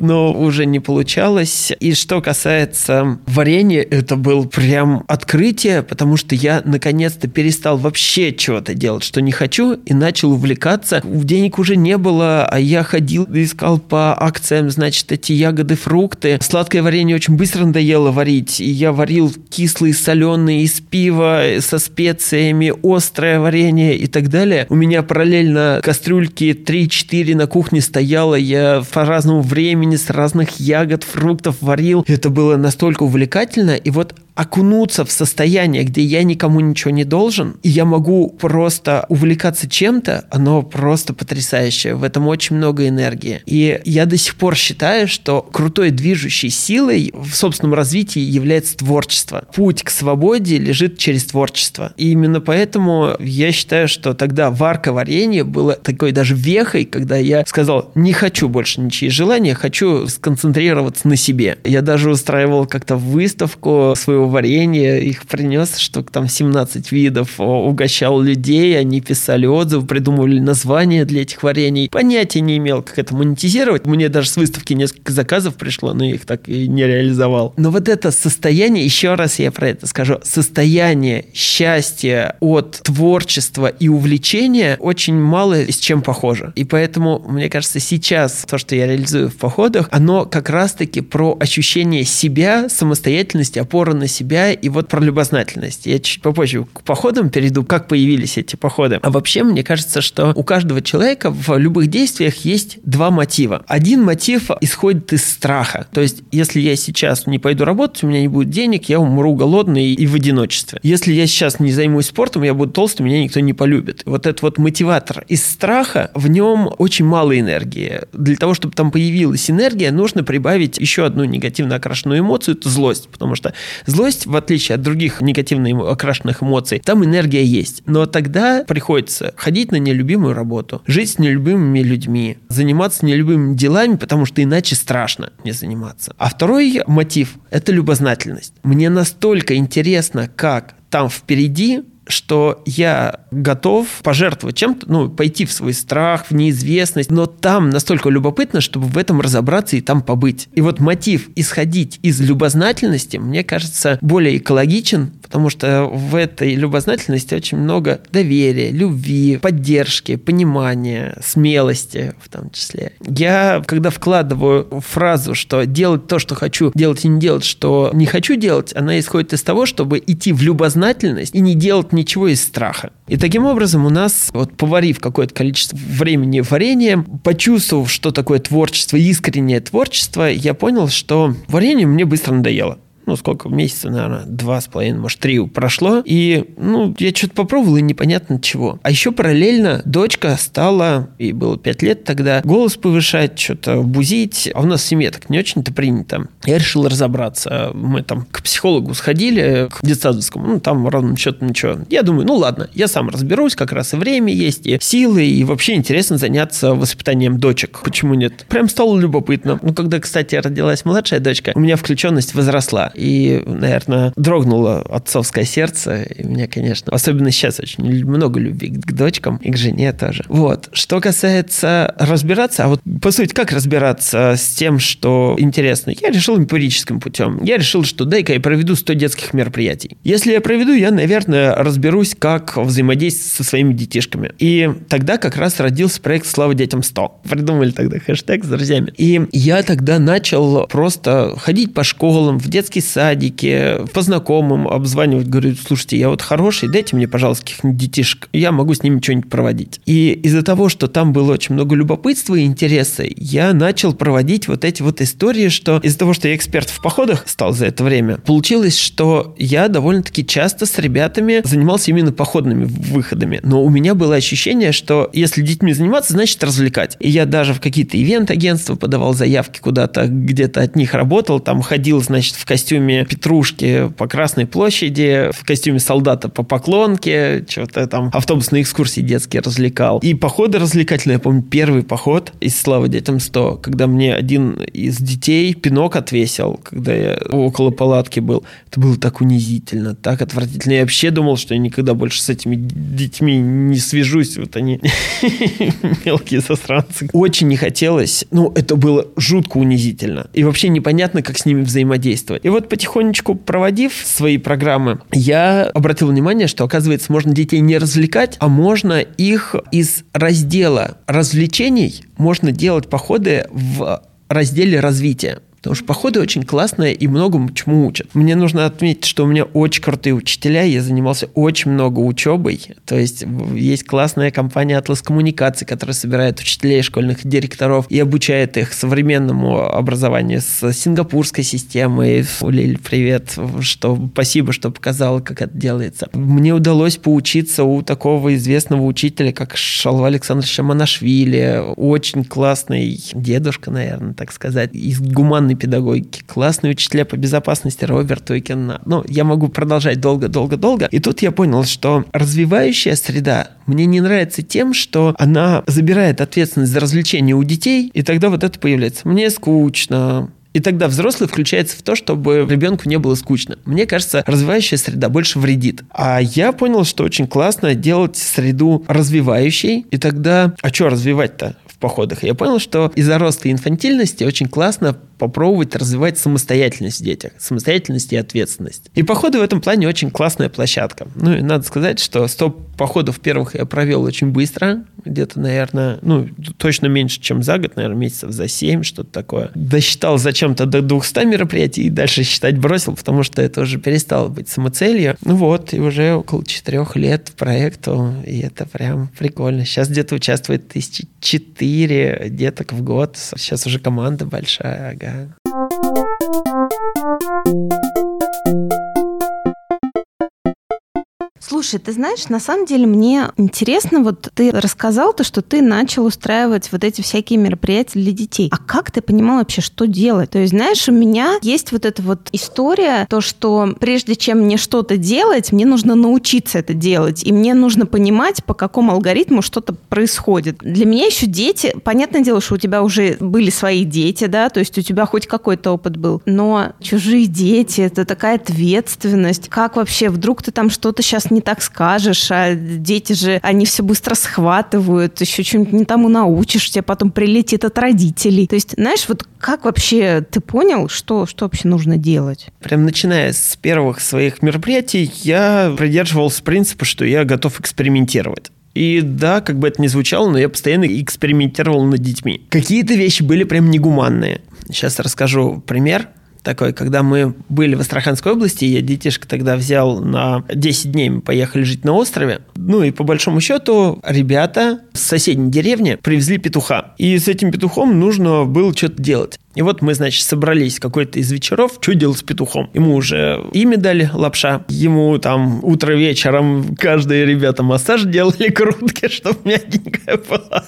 Но уже не получалось. И что касается варенья, это было прям открытие, потому что я наконец-то перестал вообще чего-то делать, что не хочу, и начал увлекаться. Денег уже не было, а я ходил, искал по акциям, значит, эти ягоды, фрукты. Сладкое варенье очень быстро надоело варить, и я варил кислые, соленые, из пива, со специями, острое варенье и так далее. У меня параллельно кастрюльки 3-4 на кухне стояло, я по разному времени с разных ягод, фруктов варил. Это было настолько увлекательно, и вот окунуться в состояние, где я никому ничего не должен, и я могу просто увлекаться чем-то, оно просто потрясающее. В этом очень много энергии. И я до сих пор считаю, что крутой движущей силой в собственном развитии является творчество. Путь к свободе лежит через творчество. И именно поэтому я считаю, что тогда варка варенья была такой даже вехой, когда я сказал, не хочу больше ничьи желания, хочу сконцентрироваться на себе. Я даже устраивал как-то выставку своего варенья, их принес штук там 17 видов, угощал людей, они писали отзывы, придумывали названия для этих варений. Понятия не имел, как это монетизировать. Мне даже с выставки несколько заказов пришло, но их так и не реализовал. Но вот это состояние, еще раз я про это скажу, состояние счастья от творчества и увлечения очень мало с чем похоже. И поэтому, мне кажется, сейчас то, что я реализую в походах, оно как раз-таки про ощущение себя, самостоятельности, опоры на себя и вот про любознательность. Я чуть попозже к походам перейду, как появились эти походы. А вообще, мне кажется, что у каждого человека в любых действиях есть два мотива. Один мотив исходит из страха. То есть, если я сейчас не пойду работать, у меня не будет денег, я умру голодный и в одиночестве. Если я сейчас не займусь спортом, я буду толстым, меня никто не полюбит. Вот этот вот мотиватор из страха, в нем очень мало энергии. Для того, чтобы там появилась энергия, нужно прибавить еще одну негативно окрашенную эмоцию, это злость, потому что злость, в отличие от других негативно окрашенных эмоций, там энергия есть. Но тогда приходится ходить на нелюбимую работу, жить с нелюбимыми людьми, заниматься нелюбимыми делами, потому что иначе страшно не заниматься. А второй мотив – это любознательность. Мне настолько интересно, как там впереди, что я готов пожертвовать чем-то, пойти в свой страх, в неизвестность, но там настолько любопытно, чтобы в этом разобраться и там побыть. И вот мотив исходить из любознательности, мне кажется, более экологичен, потому что в этой любознательности очень много доверия, любви, поддержки, понимания, смелости в том числе. Я, когда вкладываю фразу, что делать то, что хочу, делать и не делать, что не хочу делать, она исходит из того, чтобы идти в любознательность и не делать ничего из страха. И таким образом у нас, поварив какое-то количество времени варенье, почувствовав, что такое творчество, искреннее творчество, я понял, что варенье мне быстро надоело. Сколько месяца, наверное, 2,5, может, 3 прошло. И, я что-то попробовал, и непонятно чего. А еще параллельно дочка стала, ей было 5 лет тогда, голос повышать, что-то бузить. А у нас в семье так не очень-то принято. Я решил разобраться. Мы там к психологу сходили, к детсадовскому. Там ровным счетом ничего. Я думаю, ладно, я сам разберусь, как раз и время есть, и силы, и вообще интересно заняться воспитанием дочек. Почему нет? Прям стало любопытно. Когда, кстати, родилась младшая дочка, у меня включенность возросла. И, наверное, дрогнуло отцовское сердце. И меня, конечно, особенно сейчас очень много любви к дочкам и к жене тоже. Что касается разбираться, по сути, как разбираться с тем, что интересно? Я решил эмпирическим путем. Я решил, что дай-ка я проведу 100 детских мероприятий. Если я проведу, я, наверное, разберусь, как взаимодействовать со своими детишками. И тогда как раз родился проект «Слава детям 100». Придумали тогда хэштег с друзьями. И я тогда начал просто ходить по школам, в детские садики, по знакомым обзванивать, говорю, слушайте, я хороший, дайте мне, пожалуйста, каких-нибудь детишек, я могу с ними что-нибудь проводить. И из-за того, что там было очень много любопытства и интереса, я начал проводить эти истории, что из-за того, что я эксперт в походах стал за это время, получилось, что я довольно-таки часто с ребятами занимался именно походными выходами. Но у меня было ощущение, что если детьми заниматься, значит развлекать. И я даже в какие-то ивент-агентства подавал заявки куда-то, где-то от них работал, там ходил, значит, в костюме костюме Петрушки по Красной площади, в костюме солдата по Поклонке, что-то там автобусные экскурсии детские развлекал. И походы развлекательные, я помню, первый поход из «Славы детям 100», когда мне один из детей пинок отвесил, когда я около палатки был. Это было так унизительно, так отвратительно. Я вообще думал, что я никогда больше с этими детьми не свяжусь. Вот они мелкие засранцы. Очень не хотелось. Ну, это было жутко унизительно. И вообще непонятно, как с ними взаимодействовать. И вот потихонечку, проводив свои программы, я обратил внимание, что, оказывается, можно детей не развлекать, а можно их из раздела развлечений, можно делать походы в разделе развития. Потому что походы очень классные и многому чему учат. Мне нужно отметить, что у меня очень крутые учителя, я занимался очень много учебой. То есть есть классная компания «Атлас Коммуникации», которая собирает учителей, школьных директоров и обучает их современному образованию с сингапурской системой. Лиль, привет, спасибо, что показала, как это делается. Мне удалось поучиться у такого известного учителя, как Шалва Александровича Амонашвили. Очень классный дедушка, наверное, так сказать, из гуманной педагогики, классные учителя по безопасности Роберт Уикен. Ну, я могу продолжать долго. И тут я понял, что развивающая среда мне не нравится тем, что она забирает ответственность за развлечения у детей, и тогда вот это появляется. Мне скучно. И тогда взрослый включается в то, чтобы ребенку не было скучно. Мне кажется, развивающая среда больше вредит. А я понял, что очень классно делать среду развивающей. И тогда, а что развивать-то в походах? Я понял, что из-за роста инфантильности очень классно попробовать развивать самостоятельность в детях, самостоятельность и ответственность. И походы в этом плане очень классная площадка. Ну и надо сказать, что 100 походов первых я провел очень быстро, где-то, наверное, ну точно меньше, чем за год, наверное, месяцев за 7, что-то такое. Досчитал зачем-то до 200 мероприятий и дальше считать бросил, потому что это уже перестало быть самоцелью. Ну вот, и уже около 4 лет проекту, и это прям прикольно. Сейчас где-то участвует 4 деток в год, сейчас уже команда большая, ага. Слушай, ты знаешь, на самом деле мне интересно, вот ты рассказал то, что ты начал устраивать вот эти всякие мероприятия для детей. А как ты понимал вообще, что делать? То есть, знаешь, у меня есть вот эта вот история, то, что прежде чем мне что-то делать, мне нужно научиться это делать, и мне нужно понимать, по какому алгоритму что-то происходит. Для меня еще дети, понятное дело, что у тебя уже были свои дети, да, то есть у тебя хоть какой-то опыт был, но чужие дети, это такая ответственность. Как вообще, вдруг ты там что-то сейчас не так скажешь, а дети же, они все быстро схватывают, еще что-нибудь не тому научишь, тебе потом прилетит от родителей. То есть, знаешь, вот как вообще ты понял, что вообще нужно делать? Прям начиная с первых своих мероприятий, я придерживался принципа, что я готов экспериментировать. И да, как бы это ни звучало, но я постоянно экспериментировал над детьми. Какие-то вещи были прям негуманные. Сейчас расскажу пример. Такой, когда мы были в Астраханской области, я детишек тогда взял на 10 дней, мы поехали жить на острове. Ну и по большому счету ребята с соседней деревни привезли петуха. И с этим петухом нужно было что-то делать. И вот мы, значит, собрались какой-то из вечеров, что делать с петухом. Ему уже имя дали, Лапша. Ему там утро-вечером каждые ребята массаж делали, грудки, чтобы мягенькая была.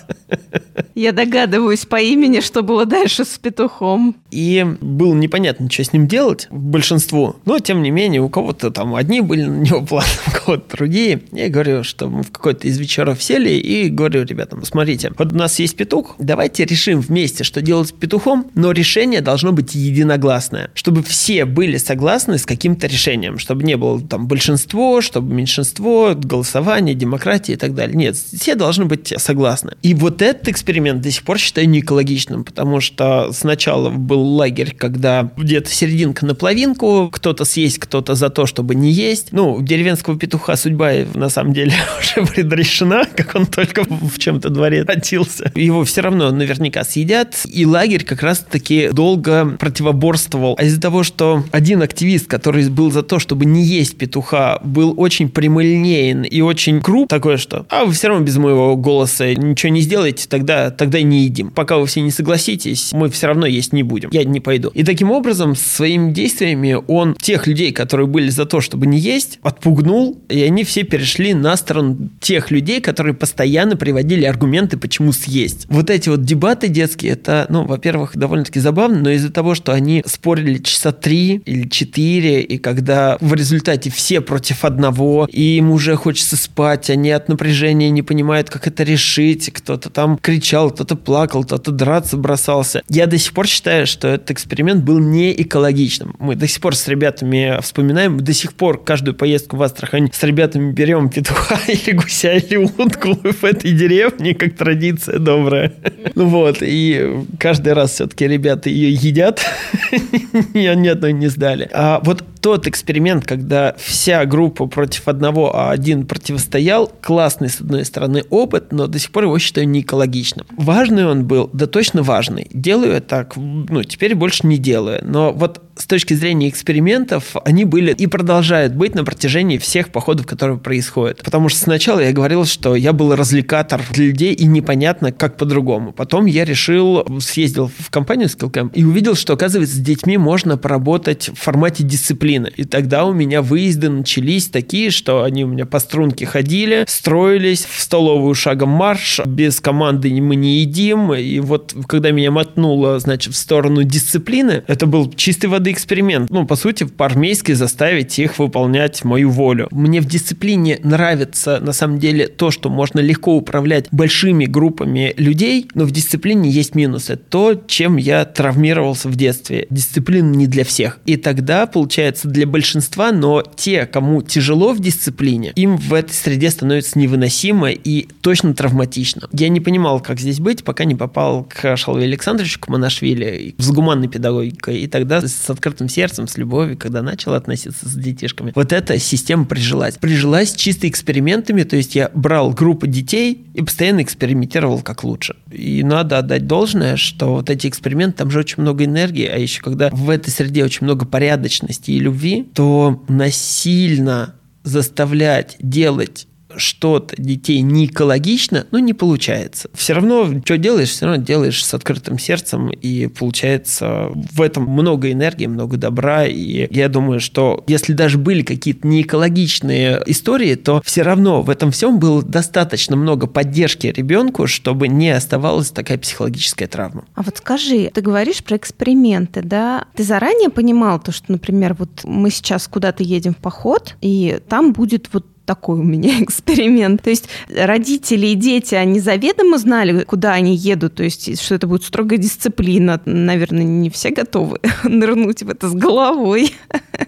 Я догадываюсь по имени, что было дальше с петухом. И было непонятно, что с ним делать большинству. Но, тем не менее, у кого-то там одни были на него планы, у кого-то другие. Я говорю, что мы в какой-то из вечеров сели и говорю ребятам, смотрите, вот у нас есть петух, давайте решим вместе, что делать с петухом, но решение должно быть единогласное, чтобы все были согласны с каким-то решением, чтобы не было там большинство, чтобы меньшинство, голосование, демократия и так далее. Нет, все должны быть согласны. И вот этот эксперимент до сих пор считаю неэкологичным, потому что сначала был лагерь, когда где-то серединка на половинку, кто-то съесть, кто-то за то, чтобы не есть. Ну, деревенского петуха судьба на самом деле уже предрешена, как он только в чем-то дворе родился. Его все равно наверняка съедят, и лагерь как раз-таки долго противоборствовал. А из-за того, что один активист, который был за то, чтобы не есть петуха, был очень прямолинеен и очень груб, такое что, а вы все равно без моего голоса ничего не сделаете, тогда тогда не едим. Пока вы все не согласитесь, мы все равно есть не будем. Я не пойду. И таким образом, своими действиями он тех людей, которые были за то, чтобы не есть, отпугнул, и они все перешли на сторону тех людей, которые постоянно приводили аргументы, почему съесть. Вот эти вот дебаты детские, это, ну, во-первых, довольно-таки забавно, но из-за того, что они спорили часа 3 или 4, и когда в результате все против одного, и им уже хочется спать, они от напряжения не понимают, как это решить, кто-то там кричал, кто-то плакал, кто-то драться бросался. Я до сих пор считаю, что этот эксперимент был не экологичным. Мы до сих пор с ребятами вспоминаем, до сих пор каждую поездку в Астрахань с ребятами берем петуха или гуся или утку в этой деревне, как традиция добрая. Ну вот, и каждый раз все-таки ребята ее едят, и ни одной не сдали. А вот тот эксперимент, когда вся группа против одного, а один противостоял, классный, с одной стороны, опыт, но до сих пор его считаю не экологичным. Важный он был, да точно важный. Делаю я так, ну, теперь больше не делаю. Но вот с точки зрения экспериментов, они были и продолжают быть на протяжении всех походов, которые происходят. Потому что сначала я говорил, что я был развлекатор для людей, и непонятно, как по-другому. Потом я решил, съездил в компанию Skillcamp и увидел, что, оказывается, с детьми можно поработать в формате дисциплины. И тогда у меня выезды начались такие, что они у меня по струнке ходили, строились в столовую шагом марш, без команды мы не едим. И вот когда меня мотнуло, значит, в сторону дисциплины, это был чистой воды эксперимент. Ну, по сути, по-армейски заставить их выполнять мою волю. Мне в дисциплине нравится, на самом деле, то, что можно легко управлять большими группами людей, но в дисциплине есть минусы. Это то, чем я травмировался в детстве. Дисциплина не для всех. И тогда, получается, для большинства, но те, кому тяжело в дисциплине, им в этой среде становится невыносимо и точно травматично. Я не понимал, как здесь быть, пока не попал к Шалве Александровичу Амонашвили с гуманной педагогикой, и тогда с открытым сердцем, с любовью, когда начал относиться с детишками. Вот эта система прижилась. Прижилась чисто экспериментами, то есть я брал группу детей и постоянно экспериментировал как лучше. И надо отдать должное, что вот эти эксперименты, там же очень много энергии, а еще когда в этой среде очень много порядочности и любви, то насильно заставлять делать что-то детей не экологично, ну, не получается. Все равно, что делаешь, все равно делаешь с открытым сердцем, и получается в этом много энергии, много добра, и я думаю, что если даже были какие-то неэкологичные истории, то все равно в этом всем было достаточно много поддержки ребенку, чтобы не оставалась такая психологическая травма. А вот скажи, ты говоришь про эксперименты, да? Ты заранее понимал то, что, например, вот мы сейчас куда-то едем в поход, и там будет вот такой у меня эксперимент. То есть родители и дети, они заведомо знали, куда они едут, то есть что это будет строгая дисциплина. Наверное, не все готовы нырнуть в это с головой.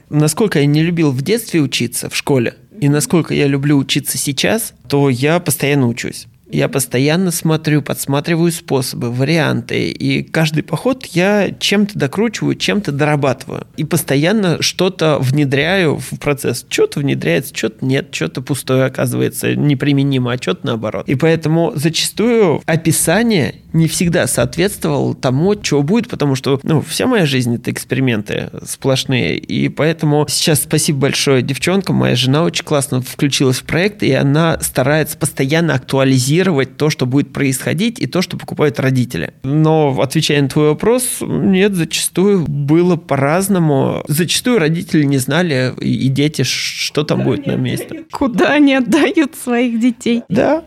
Насколько я не любил в детстве учиться в школе, и насколько я люблю учиться сейчас, то я постоянно учусь. Я постоянно смотрю, подсматриваю способы, варианты, и каждый поход я чем-то докручиваю, чем-то дорабатываю. И постоянно что-то внедряю в процесс. Что-то внедряется, что-то нет, что-то пустое оказывается неприменимо, а что-то наоборот. И поэтому зачастую описание не всегда соответствовало тому, чего будет, потому что, ну, вся моя жизнь — это эксперименты сплошные. И поэтому сейчас спасибо большое девчонкам. Моя жена очень классно включилась в проект, и она старается постоянно актуализировать то, что будет происходить, и то, что покупают родители. Но, отвечая на твой вопрос, нет, зачастую было по-разному. Зачастую родители не знали, и дети, что там будет на месте. Куда они отдают своих детей. Да.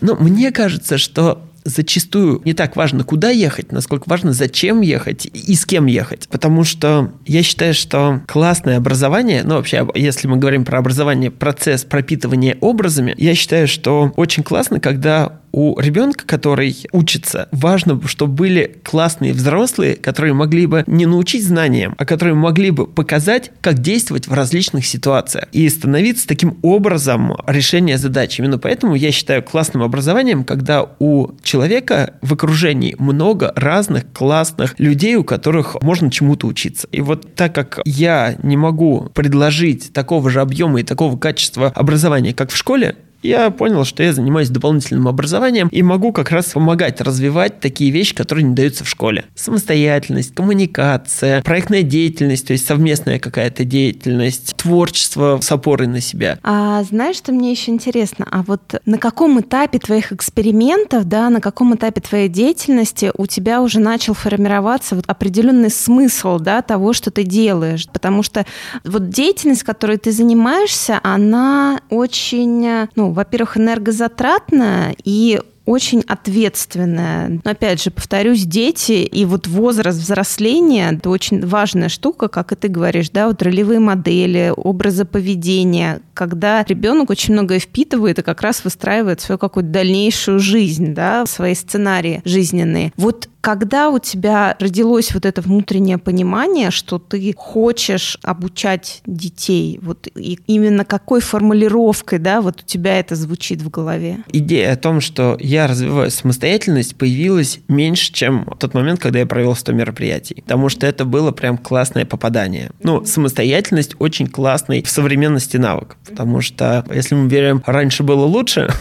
Но мне кажется, что зачастую не так важно, куда ехать, насколько важно, зачем ехать и с кем ехать. Потому что я считаю, что классное образование, ну, вообще, если мы говорим про образование, процесс пропитывания образами, я считаю, что очень классно, когда у ребенка, который учится, важно, чтобы были классные взрослые, которые могли бы не научить знаниям, а которые могли бы показать, как действовать в различных ситуациях и становиться таким образом решения задач. Именно поэтому я считаю классным образованием, когда у человека в окружении много разных классных людей, у которых можно чему-то учиться. И вот так как я не могу предложить такого же объема и такого качества образования, как в школе, я понял, что я занимаюсь дополнительным образованием и могу как раз помогать развивать такие вещи, которые не даются в школе. Самостоятельность, коммуникация, проектная деятельность, то есть совместная какая-то деятельность, творчество с опорой на себя. А знаешь, что мне еще интересно? А вот на каком этапе твоих экспериментов, да, на каком этапе твоей деятельности у тебя уже начал формироваться вот определенный смысл, да, того, что ты делаешь? Потому что вот деятельность, которой ты занимаешься, она очень, ну, во-первых, энергозатратная и очень ответственная. Но опять же, повторюсь, дети и вот возраст взросления — это очень важная штука, как и ты говоришь, да, вот ролевые модели, образы поведения, когда ребенок очень многое впитывает и как раз выстраивает свою какую-то дальнейшую жизнь, да, свои сценарии жизненные. Вот когда у тебя родилось вот это внутреннее понимание, что ты хочешь обучать детей, вот и именно какой формулировкой, да, вот у тебя это звучит в голове? Идея о том, что я развиваю самостоятельность, появилась меньше, чем в тот момент, когда я провел 100 мероприятий, потому что это было прям классное попадание. Ну, самостоятельность очень классный в современности навык, потому что, если мы верим, раньше было лучше,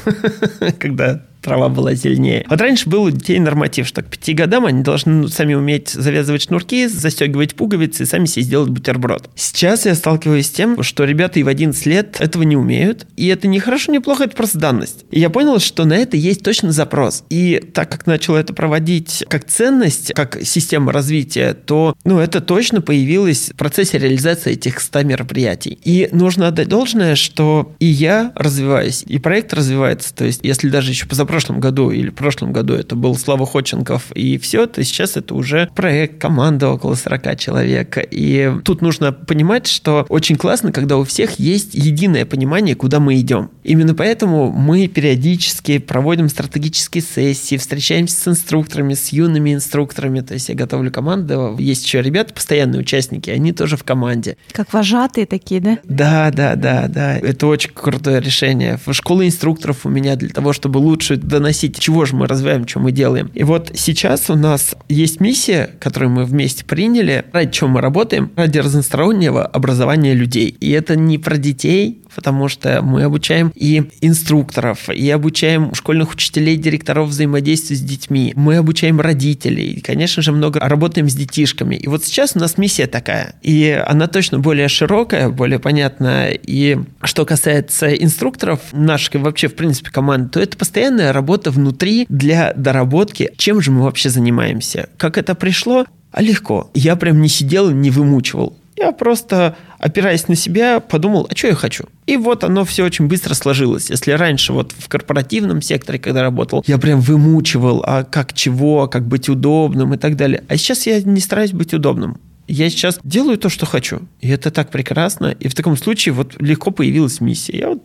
когда трава была зеленее. Вот раньше был у детей норматив, что к 5 годам они должны сами уметь завязывать шнурки, застегивать пуговицы и сами себе сделать бутерброд. Сейчас я сталкиваюсь с тем, что ребята и в 11 лет этого не умеют, и это не хорошо, не плохо, это просто данность. И я понял, что на это есть точно запрос. И так как начал это проводить как ценность, как система развития, то, ну, это точно появилось в процессе реализации этих 100 мероприятий. И нужно отдать должное, что и я развиваюсь, и проект развивается. То есть, если даже еще позапросить в прошлом году или в прошлом году это был Слава Хотченков и все, то сейчас это уже проект, команда около 40 человек. И тут нужно понимать, что очень классно, когда у всех есть единое понимание, куда мы идем. Именно поэтому мы периодически проводим стратегические сессии, встречаемся с инструкторами, с юными инструкторами. То есть я готовлю команду. Есть еще ребята, постоянные участники, они тоже в команде. Как вожатые такие, да? Да. Это очень крутое решение. Школа инструкторов у меня для того, чтобы лучше доносить, чего же мы развиваем, что мы делаем. И вот сейчас у нас есть миссия, которую мы вместе приняли, ради чего мы работаем, ради разностороннего образования людей. И это не про детей, потому что мы обучаем и инструкторов, и обучаем школьных учителей, директоров взаимодействия с детьми, мы обучаем родителей, и, конечно же, много работаем с детишками. И вот сейчас у нас миссия такая, и она точно более широкая, более понятная. И что касается инструкторов, наших и вообще, в принципе, команды, то это постоянная работа внутри для доработки, чем же мы вообще занимаемся. Как это пришло? А легко. Я прям не сидел, не вымучивал. Я просто, опираясь на себя, подумал, а что я хочу? И вот оно все очень быстро сложилось. Если раньше вот в корпоративном секторе, когда работал, я прям вымучивал, а как чего, как быть удобным и так далее. А сейчас я не стараюсь быть удобным. Я сейчас делаю то, что хочу. И это так прекрасно. И в таком случае вот легко появилась миссия.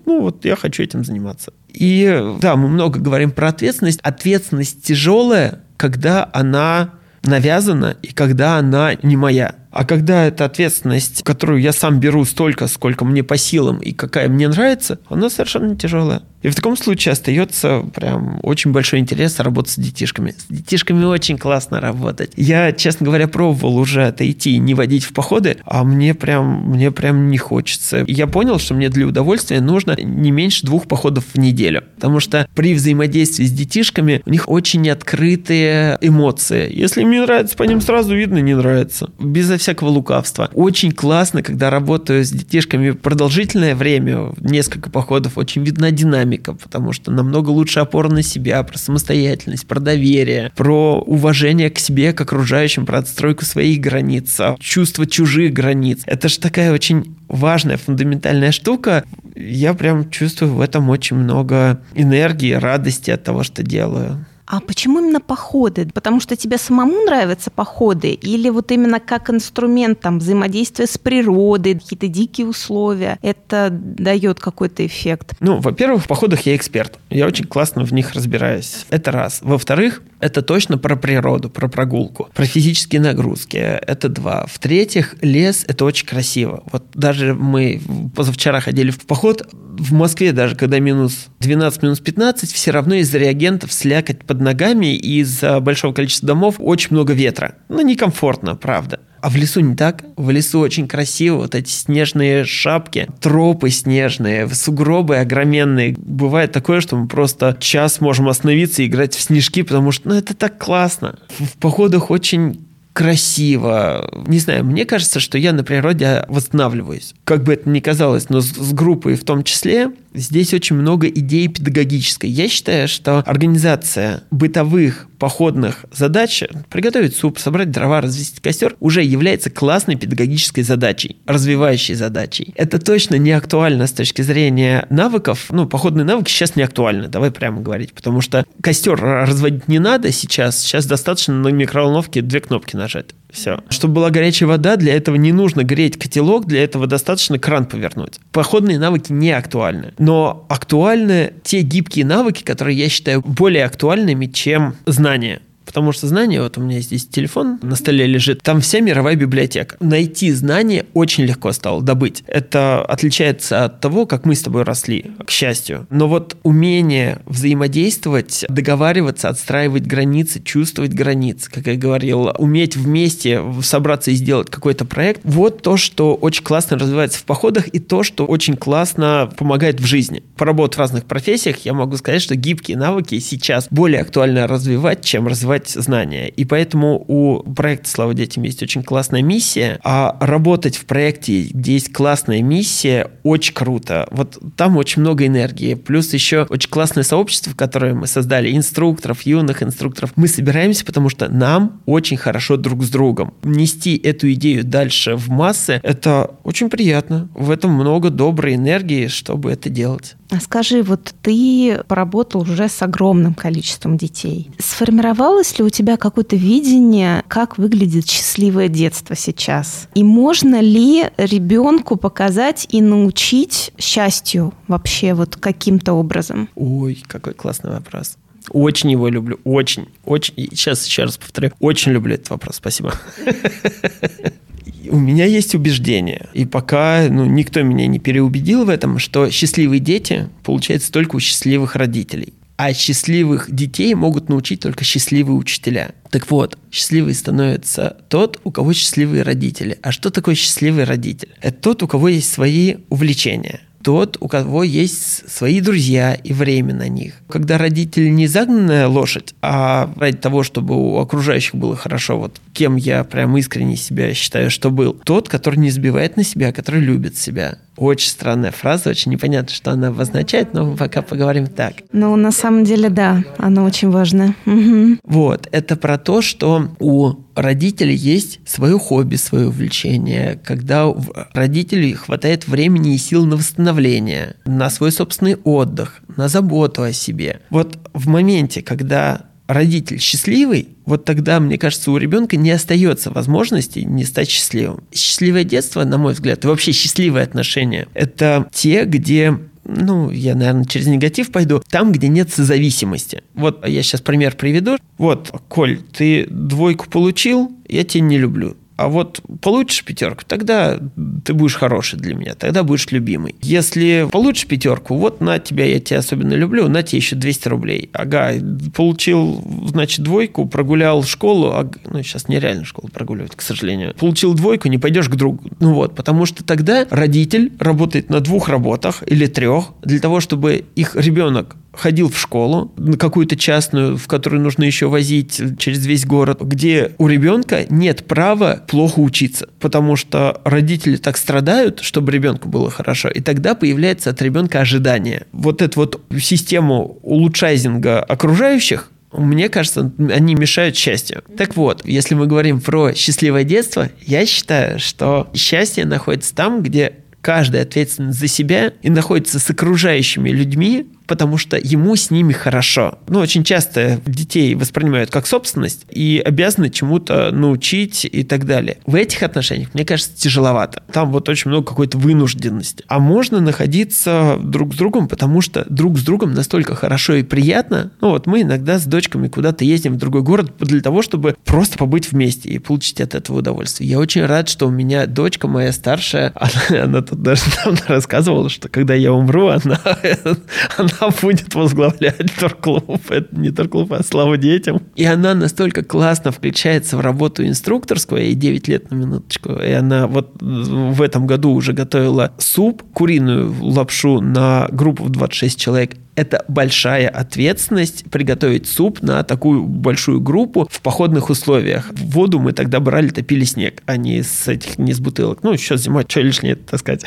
Я хочу этим заниматься. И да, мы много говорим про ответственность. Ответственность тяжелая, когда она навязана и когда она не моя. А когда эта ответственность, которую я сам беру столько, сколько мне по силам и какая мне нравится, она совершенно тяжелая. И в таком случае остается прям очень большой интерес работать с детишками. С детишками очень классно работать. Я, честно говоря, пробовал уже отойти и не водить в походы, а мне прям не хочется. Я понял, что мне для удовольствия нужно не меньше 2 походов в неделю. Потому что при взаимодействии с детишками у них очень открытые эмоции. Если им не нравится, по ним сразу видно, не нравится. Безо всякого лукавства. Очень классно, когда работаю с детишками продолжительное время, несколько походов, очень видна динамика, потому что намного лучше опора на себя, про самостоятельность, про доверие, про уважение к себе, к окружающим, про отстройку своих границ, чувство чужих границ. Это же такая очень важная, фундаментальная штука. Я прям чувствую в этом очень много энергии, радости от того, что делаю. А почему именно походы? Потому что тебе самому нравятся походы? Или вот именно как инструмент там, взаимодействия с природой, какие-то дикие условия? Это дает какой-то эффект? Во-первых, в походах я эксперт. Я очень классно в них разбираюсь. Это раз. Во-вторых, это точно про природу, про прогулку, про физические нагрузки. Это два. В-третьих, лес – это очень красиво. Вот даже мы позавчера ходили в поход. В Москве даже, когда минус 12, минус 15, все равно из-за реагентов слякоть под ногами и из-за большого количества домов очень много ветра. Некомфортно, правда. А в лесу не так? В лесу очень красиво. Вот эти снежные шапки, тропы снежные, сугробы огроменные. Бывает такое, что мы просто час можем остановиться и играть в снежки, потому что, это так классно. В походах очень красиво. Не знаю, мне кажется, что я на природе восстанавливаюсь. Как бы это ни казалось, но с группой в том числе, здесь очень много идей педагогической. Я считаю, что организация бытовых походных задач, приготовить суп, собрать дрова, развести костер, уже является классной педагогической задачей, развивающей задачей. Это точно не актуально с точки зрения навыков. Походные навыки сейчас не актуальны, давай прямо говорить, потому что костер разводить не надо сейчас. Сейчас достаточно на микроволновке 2 кнопки нажать. Все. Чтобы была горячая вода, для этого не нужно греть котелок, для этого достаточно кран повернуть. Походные навыки не актуальны. Но актуальны те гибкие навыки, которые я считаю более актуальными, чем знания. Потому что знания, вот у меня здесь телефон на столе лежит, там вся мировая библиотека. Найти знания очень легко стало добыть. Это отличается от того, как мы с тобой росли, к счастью. Но вот умение взаимодействовать, договариваться, отстраивать границы, чувствовать границы, как я говорил, уметь вместе собраться и сделать какой-то проект, вот то, что очень классно развивается в походах и то, что очень классно помогает в жизни. Поработав в разных профессиях, я могу сказать, что гибкие навыки сейчас более актуально развивать, чем развивать знания. И поэтому у проекта «Слава детям» есть очень классная миссия, а работать в проекте, где есть классная миссия, очень круто. Вот там очень много энергии. Плюс еще очень классное сообщество, которое мы создали, инструкторов, юных инструкторов. Мы собираемся, потому что нам очень хорошо друг с другом. Нести эту идею дальше в массы, это очень приятно. В этом много доброй энергии, чтобы это делать. А скажи, вот ты поработал уже с огромным количеством детей. Сформировалось ли у тебя какое-то видение, как выглядит счастливое детство сейчас? И можно ли ребенку показать и научить счастью вообще вот каким-то образом? Ой, какой классный вопрос. Очень его люблю, очень. И сейчас еще раз повторю, очень люблю этот вопрос, спасибо. У меня есть убеждение, и пока никто меня не переубедил в этом, что счастливые дети получаются только у счастливых родителей. А счастливых детей могут научить только счастливые учителя. Так вот, счастливый становится тот, у кого счастливые родители. А что такое счастливый родитель? Это тот, у кого есть свои увлечения. Тот, у кого есть свои друзья и время на них. Когда родитель не загнанная лошадь, а ради того, чтобы у окружающих было хорошо, вот кем я прям искренне себя считаю, что был. Тот, который не сбивает на себя, который любит себя. Очень странная фраза, очень непонятно, что она обозначает, но мы пока поговорим так. На самом деле, да, она очень важна. Угу. Вот, это про то, что у родителей есть свое хобби, свое увлечение, когда у родителей хватает времени и сил на восстановление, на свой собственный отдых, на заботу о себе. Вот в моменте, когда родитель счастливый, вот тогда, мне кажется, у ребенка не остается возможности не стать счастливым. Счастливое детство, на мой взгляд, и вообще счастливые отношения – это те, где, я, наверное, через негатив пойду, там, где нет созависимости. Вот я сейчас пример приведу. Вот, Коль, ты 2 получил, я тебя не люблю. А вот получишь 5, тогда ты будешь хороший для меня, тогда будешь любимый. Если получишь 5, вот на тебя, я тебя особенно люблю, на тебе еще 200 рублей. Ага, получил, значит, 2, прогулял школу, сейчас нереально школу прогуливать, к сожалению. Получил 2, не пойдешь к другу. Потому что тогда родитель работает на 2 работах или 3, для того, чтобы их ребенок ходил в школу, на какую-то частную, в которую нужно еще возить через весь город, где у ребенка нет права плохо учиться, потому что родители так страдают, чтобы ребенку было хорошо, и тогда появляется от ребенка ожидание. Вот эту вот систему улучшайзинга окружающих, мне кажется, они мешают счастью. Так вот, если мы говорим про счастливое детство, я считаю, что счастье находится там, где каждый ответственен за себя и находится с окружающими людьми, потому что ему с ними хорошо. Очень часто детей воспринимают как собственность и обязаны чему-то научить и так далее. В этих отношениях, мне кажется, тяжеловато. Там очень много какой-то вынужденности. А можно находиться друг с другом, потому что друг с другом настолько хорошо и приятно. Мы иногда с дочками куда-то ездим в другой город для того, чтобы просто побыть вместе и получить от этого удовольствие. Я очень рад, что у меня дочка моя старшая, она тут даже рассказывала, что когда я умру, она она будет возглавлять торг-клуб. Это не торг-клуб, а «Слава детям». И она настолько классно включается в работу инструкторскую. Ей 9 лет, на минуточку. И она вот в этом году уже готовила суп, куриную лапшу на группу в 26 человек. Это большая ответственность приготовить суп на такую большую группу в походных условиях. Воду мы тогда брали, топили снег, а не с бутылок. Ну, сейчас зима, что лишнее таскать.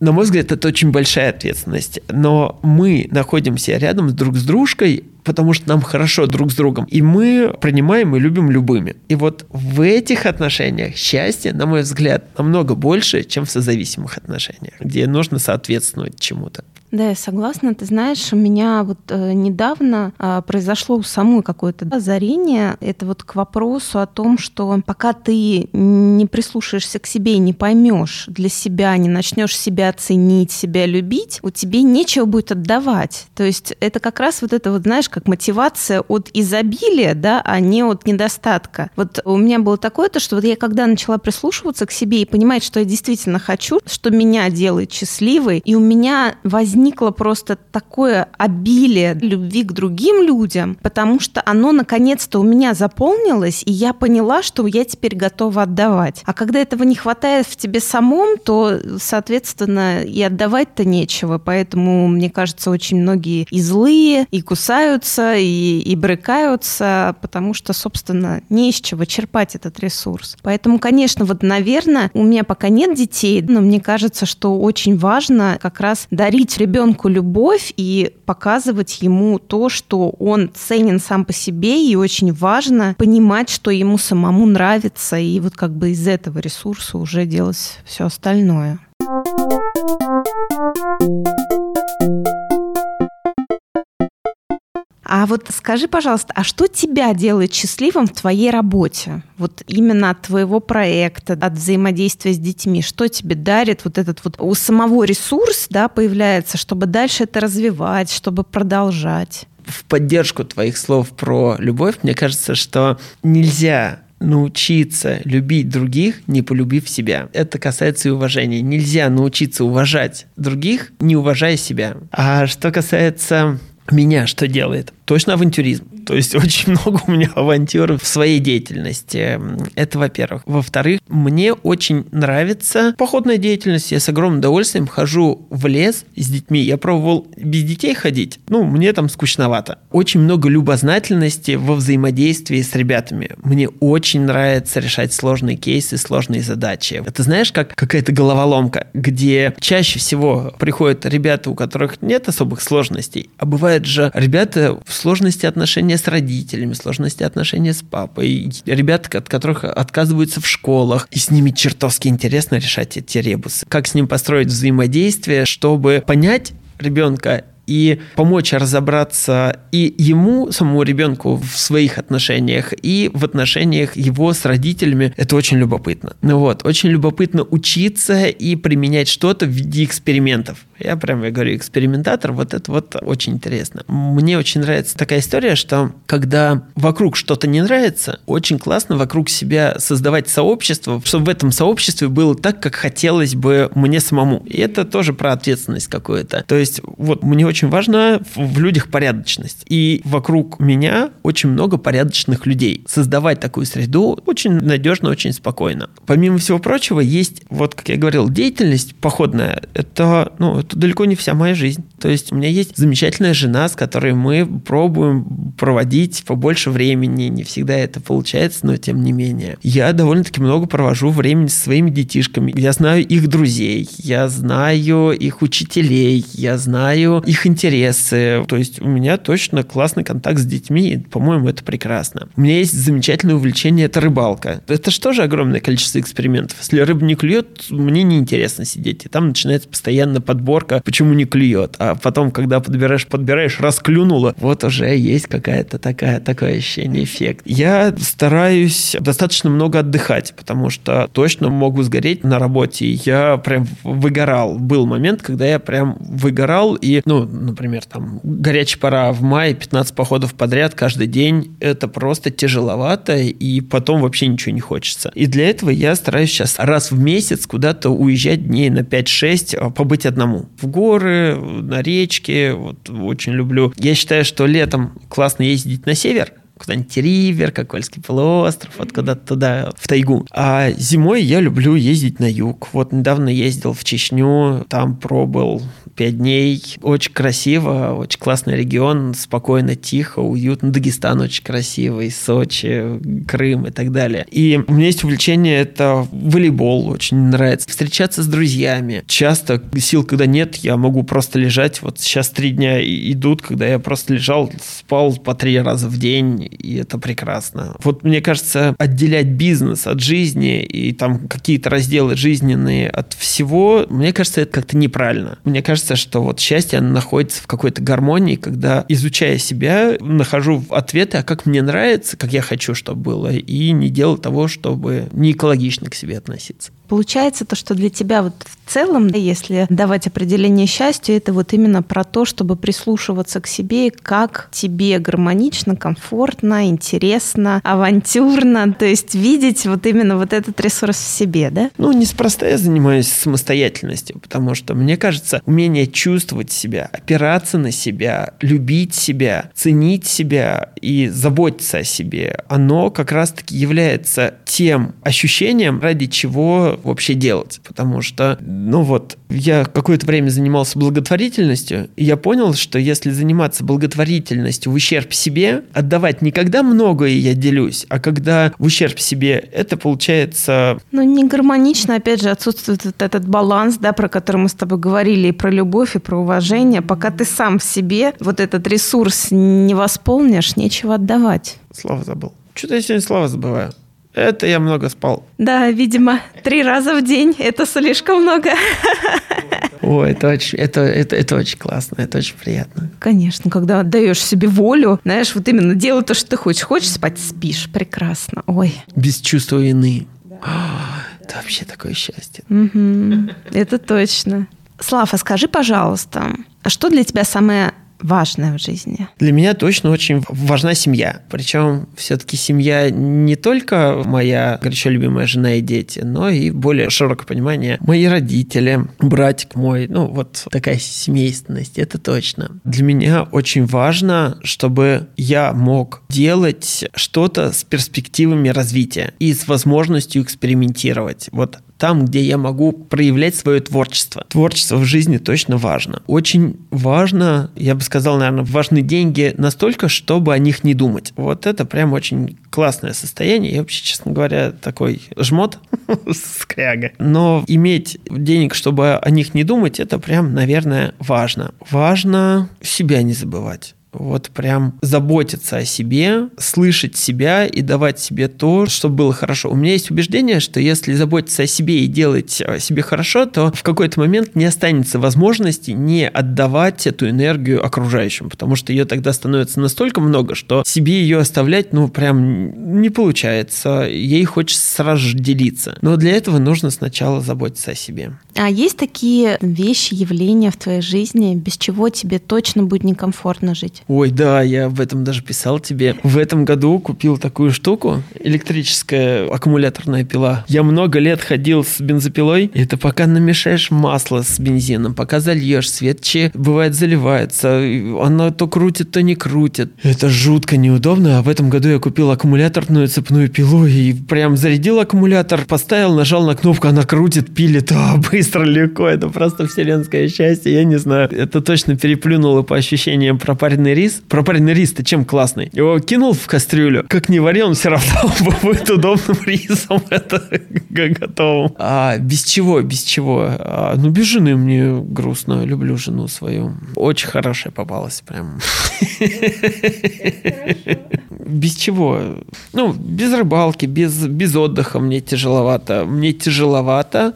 На мой взгляд, это очень большая ответственность. Но мы находимся рядом друг с дружкой, потому что нам хорошо друг с другом. И мы принимаем и любим любыми. И вот в этих отношениях счастье, на мой взгляд, намного больше, чем в созависимых отношениях, где нужно соответствовать чему-то. Да, я согласна. Ты знаешь, у меня вот недавно произошло самой какое-то озарение. Это вот к вопросу о том, что пока ты не прислушаешься к себе и не поймешь для себя, не начнешь себя ценить, себя любить, у тебя нечего будет отдавать. То есть это как раз вот это вот, знаешь, как мотивация от изобилия, да, а не от недостатка. Вот у меня было такое-то, что вот я когда начала прислушиваться к себе и понимать, что я действительно хочу, что меня делает счастливой, и у меня возникло просто такое обилие любви к другим людям, потому что оно наконец-то у меня заполнилось, и я поняла, что я теперь готова отдавать. А когда этого не хватает в тебе самом, то, соответственно, и отдавать-то нечего. Поэтому, мне кажется, очень многие и злые, и кусаются, и брыкаются, потому что, собственно, не из чего черпать этот ресурс. Поэтому, конечно, вот, наверное, у меня пока нет детей, но мне кажется, что очень важно как раз дарить ребенку любовь и показывать ему то, что он ценен сам по себе, и очень важно понимать, что ему самому нравится, и вот как бы из этого ресурса уже делать все остальное. А вот скажи, пожалуйста, а что тебя делает счастливым в твоей работе? Вот именно от твоего проекта, от взаимодействия с детьми, что тебе дарит вот этот вот у самого ресурс, да, появляется, чтобы дальше это развивать, чтобы продолжать? В поддержку твоих слов про любовь, мне кажется, что нельзя научиться любить других, не полюбив себя. Это касается и уважения. Нельзя научиться уважать других, не уважая себя. А что касается... меня что делает? Точно авантюризм. То есть очень много у меня авантюр в своей деятельности. Это во-первых. Во-вторых, мне очень нравится походная деятельность. Я с огромным удовольствием хожу в лес с детьми. Я пробовал без детей ходить. Ну, мне там скучновато. Очень много любознательности во взаимодействии с ребятами. Мне очень нравится решать сложные кейсы, сложные задачи. Это, знаешь, как какая-то головоломка, где чаще всего приходят ребята, у которых нет особых сложностей. А бывают же ребята в сложности отношения с родителями, сложности отношения с папой, ребят, от которых отказываются в школах, и с ними чертовски интересно решать эти ребусы. Как с ним построить взаимодействие, чтобы понять ребенка и помочь разобраться и ему, самому ребенку, в своих отношениях, и в отношениях его с родителями. Это очень любопытно. Ну вот, очень любопытно учиться и применять что-то в виде экспериментов. Я прям, говорю, экспериментатор, вот это вот очень интересно. Мне очень нравится такая история, что когда вокруг что-то не нравится, очень классно вокруг себя создавать сообщество, чтобы в этом сообществе было так, как хотелось бы мне самому. И это тоже про ответственность какую-то. То есть, вот, мне очень важна в людях порядочность. И вокруг меня очень много порядочных людей. Создавать такую среду очень надежно, очень спокойно. Помимо всего прочего, есть, вот как я говорил, деятельность походная. Это далеко не вся моя жизнь. То есть у меня есть замечательная жена, с которой мы пробуем проводить побольше времени. Не всегда это получается, но тем не менее. Я довольно-таки много провожу времени со своими детишками. Я знаю их друзей, я знаю их учителей, я знаю их интересы. То есть у меня точно классный контакт с детьми. И, по-моему, это прекрасно. У меня есть замечательное увлечение, это рыбалка. Это же тоже огромное количество экспериментов. Если рыба не клюет, мне неинтересно сидеть. И там начинается постоянно подборка, почему не клюет. А потом, когда подбираешь, расклюнуло. Вот уже есть как какая-то такое ощущение, эффект. Я стараюсь достаточно много отдыхать, потому что точно могу сгореть на работе. Я прям выгорал. Был момент, когда я прям выгорал, и, например, там горячая пора в мае, 15 походов подряд каждый день, это просто тяжеловато, и потом вообще ничего не хочется. И для этого я стараюсь сейчас раз в месяц куда-то уезжать дней на 5-6, побыть одному. В горы, на речке, очень люблю. Я считаю, что летом классно ездить на север, куда-нибудь Ривер, Кольский полуостров, куда-то туда, в тайгу. А зимой я люблю ездить на юг. Недавно ездил в Чечню, там пробыл 5 дней. Очень красиво, очень классный регион, спокойно, тихо, уютно. Дагестан очень красивый, Сочи, Крым и так далее. И у меня есть увлечение, это волейбол, очень нравится. Встречаться с друзьями. Часто сил, когда нет, я могу просто лежать. Сейчас 3 дня идут, когда я просто лежал, спал по 3 раза в день, и это прекрасно. Мне кажется, отделять бизнес от жизни и там какие-то разделы жизненные от всего, мне кажется, это как-то неправильно. Мне кажется, что счастье, оно находится в какой-то гармонии, когда, изучая себя, нахожу ответы, а как мне нравится, как я хочу, чтобы было, и не делаю того, чтобы не экологично к себе относиться. Получается то, что для тебя в целом, если давать определение счастью, это именно про то, чтобы прислушиваться к себе, как тебе гармонично, комфортно, интересно, авантюрно, то есть видеть именно этот ресурс в себе, да? Неспроста я занимаюсь самостоятельностью, потому что, мне кажется, умение чувствовать себя, опираться на себя, любить себя, ценить себя и заботиться о себе, оно как раз-таки является тем ощущением, ради чего вообще делать. Потому что, я какое-то время занимался благотворительностью, и я понял, что если заниматься благотворительностью в ущерб себе, отдавать не когда многое я делюсь, а когда в ущерб себе, это получается... не гармонично, опять же, отсутствует этот баланс, да, про который мы с тобой говорили, и про любовь, и про уважение. Пока ты сам в себе этот ресурс не восполнишь, нечего отдавать. Слава забыл. Что-то я сегодня слова забываю. Это я много спал. Да, видимо, 3 раза в день. Это слишком много. Ой, это очень классно, это очень приятно. Конечно, когда отдаешь себе волю, знаешь, именно делай то, что ты хочешь. Хочешь спать, спишь. Прекрасно. Ой. Без чувства вины. Да. Это вообще такое счастье. Угу. Это точно. Слава, скажи, пожалуйста, а что для тебя самое важное в жизни? Для меня точно очень важна семья. Причем все-таки семья не только моя горячо любимая жена и дети, но и более широкое понимание. Мои родители, братик мой, такая семейственность, это точно. Для меня очень важно, чтобы я мог делать что-то с перспективами развития и с возможностью экспериментировать. Там, где я могу проявлять свое творчество. Творчество в жизни точно важно. Очень важно, я бы сказал, наверное, важны деньги настолько, чтобы о них не думать. Это прям очень классное состояние. Я вообще, честно говоря, такой жмот, скряга. Но иметь денег, чтобы о них не думать, это прям, наверное, важно. Важно себя не забывать. Прям заботиться о себе, слышать себя и давать себе то, чтобы было хорошо. У меня есть убеждение, что если заботиться о себе и делать себе хорошо, то в какой-то момент не останется возможности не отдавать эту энергию окружающим, потому что ее тогда становится настолько много, что себе ее оставлять, прям не получается. Ей хочется сразу же делиться. Но для этого нужно сначала заботиться о себе. А есть такие вещи, явления в твоей жизни, без чего тебе точно будет некомфортно жить? Ой, да, я об этом даже писал тебе. В этом году купил такую штуку, электрическая аккумуляторная пила. Я много лет ходил с бензопилой. Это пока намешаешь масло с бензином, пока зальешь, свечи, бывает, заливается. Оно то крутит, то не крутит. Это жутко неудобно. А в этом году я купил аккумуляторную цепную пилу и прям зарядил аккумулятор, поставил, нажал на кнопку, она крутит, пилит. Быстро, легко. Это просто вселенское счастье. Я не знаю. Это точно переплюнуло по ощущениям пропаренный рис. Пропаренный рис-то чем классный? Его кинул в кастрюлю, как не варил, он все равно будет удобным рисом. Это готовым. А без чего? Без чего? Без жены мне грустно. Люблю жену свою. Очень хорошая попалась прям. Без чего? Без рыбалки, без отдыха мне тяжеловато. Мне тяжеловато.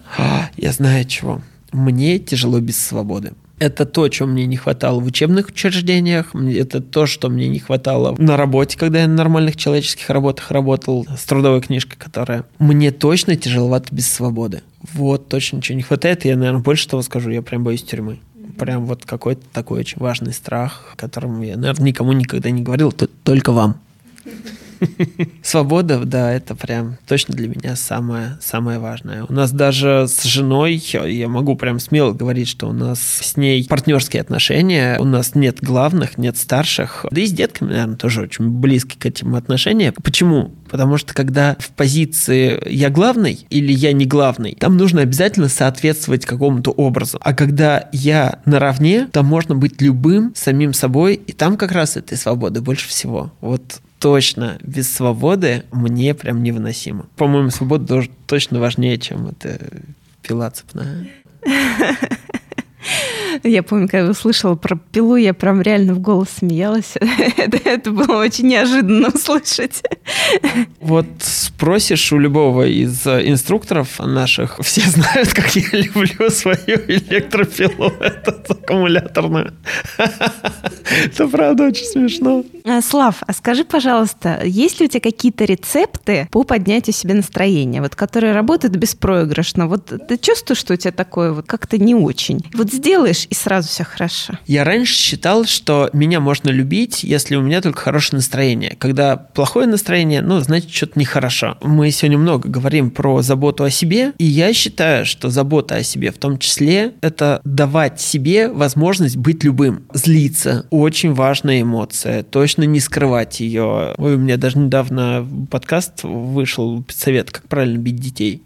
Я знаю чего. Мне тяжело без свободы. Это то, чего мне не хватало в учебных учреждениях, это то, что мне не хватало на работе, когда я на нормальных человеческих работах работал, с трудовой книжкой, которая... Мне точно тяжеловато без свободы. Вот точно ничего не хватает, и я, наверное, больше того скажу, я прям боюсь тюрьмы. Прям вот какой-то такой очень важный страх, о котором я, наверное, никому никогда не говорил, только вам. Свобода, да, это прям точно для меня самое важное. У нас даже с женой, я могу прям смело говорить, что у нас с ней партнерские отношения, у нас нет главных, нет старших, да и с детками, наверное, тоже очень близки к этим отношениям. Почему? Потому что когда в позиции «я главный» или «я не главный», там нужно обязательно соответствовать какому-то образу. А когда «я наравне», там можно быть любым, самим собой, и там как раз этой свободы больше всего. Вот точно, без свободы мне прям невыносимо. По-моему, свобода тоже точно важнее, чем эта пила цепная. Я помню, когда услышала про пилу, я прям реально в голос смеялась. Это было очень неожиданно услышать. Вот спросишь у любого из инструкторов наших, все знают, как я люблю свою электропилу, эту аккумуляторную. Это правда очень смешно. Слав, а скажи, пожалуйста, есть ли у тебя какие-то рецепты по поднятию себе настроения, вот, которые работают беспроигрышно? Вот ты чувствуешь, что у тебя такое вот как-то не очень? Вот сделаешь, и сразу все хорошо. Я раньше считал, что меня можно любить, если у меня только хорошее настроение. Когда плохое настроение, значит, что-то нехорошо. Мы сегодня много говорим про заботу о себе, и я считаю, что забота о себе в том числе – это давать себе возможность быть любым. Злиться – очень важная эмоция, точно не скрывать ее. Ой, у меня даже недавно подкаст вышел, совет, как правильно бить детей.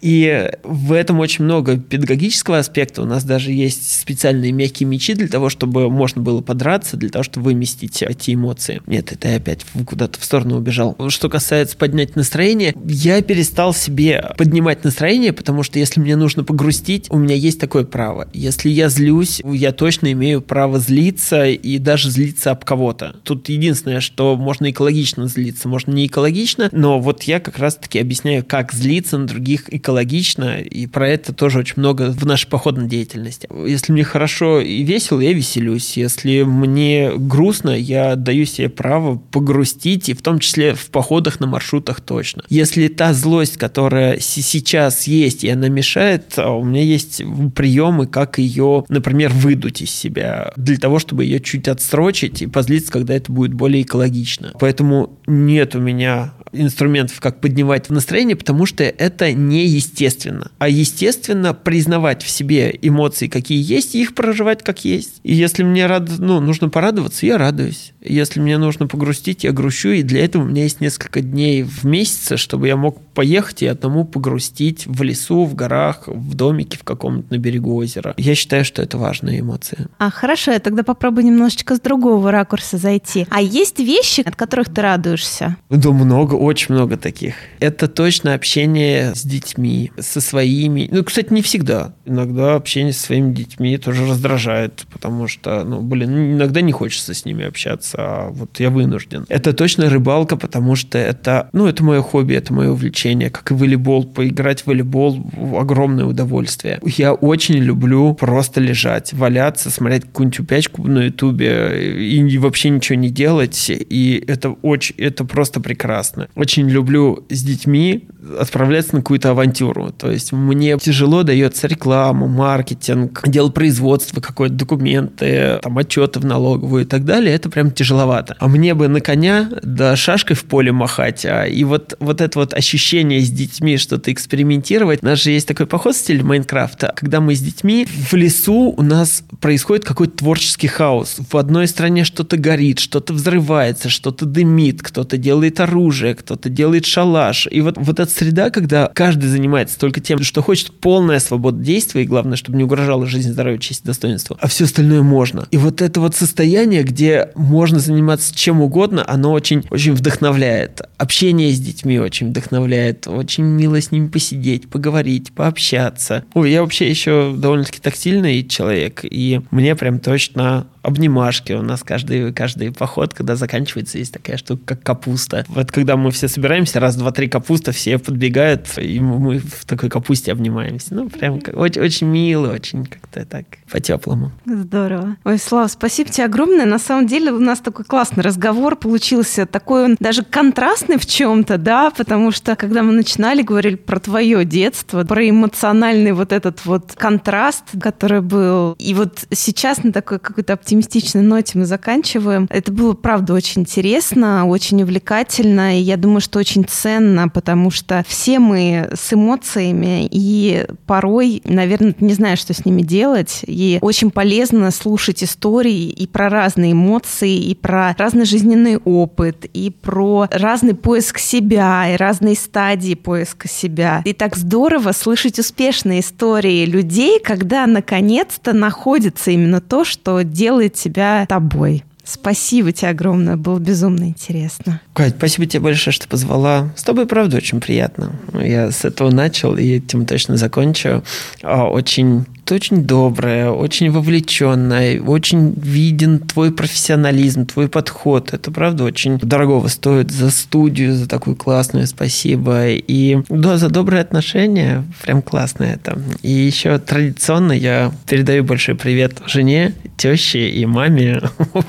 И в этом очень много педагогического аспекта. У нас даже есть специальные мягкие мячи для того, чтобы можно было подраться, для того, чтобы выместить эти эмоции. Нет, это я опять куда-то в сторону убежал. Что касается поднять настроение, я перестал себе поднимать настроение, потому что если мне нужно погрустить, у меня есть такое право. Если я злюсь, я точно имею право злиться и даже злиться об кого-то. Тут единственное, что можно экологично злиться, можно не экологично, но вот я как раз-таки объясняю, как злиться на других экологично, и про это тоже очень много в нашей походной деятельности. Если мне хорошо и весело, я веселюсь. Если мне грустно, я даю себе право погрустить, и в том числе в походах на маршрутах точно. Если та злость, которая сейчас есть, и она мешает, у меня есть приемы, как ее, например, выдуть из себя, для того, чтобы ее чуть отсрочить и позлиться, когда это будет более экологично. Поэтому нет у меня инструментов, как поднимать настроение, потому что это неестественно. А естественно признавать в себе эмоции, какие есть, и их проживать как есть. И если мне нужно порадоваться, я радуюсь. Если мне нужно погрустить, я грущу. И для этого у меня есть несколько дней в месяце, чтобы я мог поехать и одному погрустить в лесу, в горах, в домике в каком-то на берегу озера. Я считаю, что это важная эмоция. Хорошо, я тогда попробую немножечко с другого ракурса зайти. А есть вещи, от которых ты радуешься? Да много, очень много таких. Это точно общение с детьми, со своими. Кстати, не всегда. Иногда общение со своими детьми тоже раздражает, потому что, иногда не хочется с ними общаться, а вот я вынужден. Это точно рыбалка, потому что это мое хобби, это мое увлечение, как и волейбол. Поиграть в волейбол – огромное удовольствие. Я очень люблю просто лежать, валяться, смотреть какую-нибудь упячку на ютубе и вообще ничего не делать. И это просто прекрасно. Очень люблю с детьми отправляться на какую-то авантюру. То есть мне тяжело дается реклама, маркетинг, дело производства, какой-то документы, отчеты в налоговую и так далее. Это прям тяжеловато. А мне бы на коня, да, шашкой в поле махать. И вот это вот ощущение с детьми что-то экспериментировать. У нас же есть такой поход в стиле Майнкрафта. Когда мы с детьми в лесу, у нас происходит какой-то творческий хаос. В одной стране что-то горит, что-то взрывается, что-то дымит, кто-то делает оружие, кто-то делает шалаш. И вот эта среда, когда каждый занимается только тем, что хочет, полная свобода действия, и главное, чтобы не угрожала жизнь, здоровье, честь и достоинство, а все остальное можно. И вот это вот состояние, где можно заниматься чем угодно, оно очень-очень вдохновляет. Общение с детьми очень вдохновляет. Очень мило с ними посидеть, поговорить, пообщаться. Я вообще еще довольно-таки тактильный человек, и мне прям точно обнимашки. У нас каждый поход, когда заканчивается, есть такая штука, как капуста. Вот когда мы все собираемся, раз, два, три капуста, все меня подбегают, и мы в такой капусте обнимаемся. Ну, прям очень, очень мило, очень как-то так по-теплому. Здорово. Ой, Слава, спасибо тебе огромное. На самом деле у нас такой классный разговор получился. Такой он даже контрастный в чем-то, да, потому что, когда мы начинали, говорили про твое детство, про эмоциональный вот этот вот контраст, который был. И вот сейчас на такой какой-то оптимистичной ноте мы заканчиваем. Это было, правда, очень интересно, очень увлекательно, и я думаю, что очень ценно, потому что все мы с эмоциями, и порой, наверное, не знаю, что с ними делать, и очень полезно слушать истории и про разные эмоции, и про разный жизненный опыт, и про разный поиск себя, и разные стадии поиска себя. И так здорово слышать успешные истории людей, когда наконец-то находится именно то, что делает тебя тобой. Спасибо тебе огромное, было безумно интересно. Кать, спасибо тебе большое, что позвала. С тобой, правда, очень приятно. Я с этого начал и этим точно закончу. Ты очень добрая, очень вовлеченная, очень виден твой профессионализм, твой подход. Это, правда, очень дорогого стоит за студию, за такую классную, спасибо. И да, за добрые отношения, прям классно это. И еще традиционно я передаю большой привет жене, теще и маме.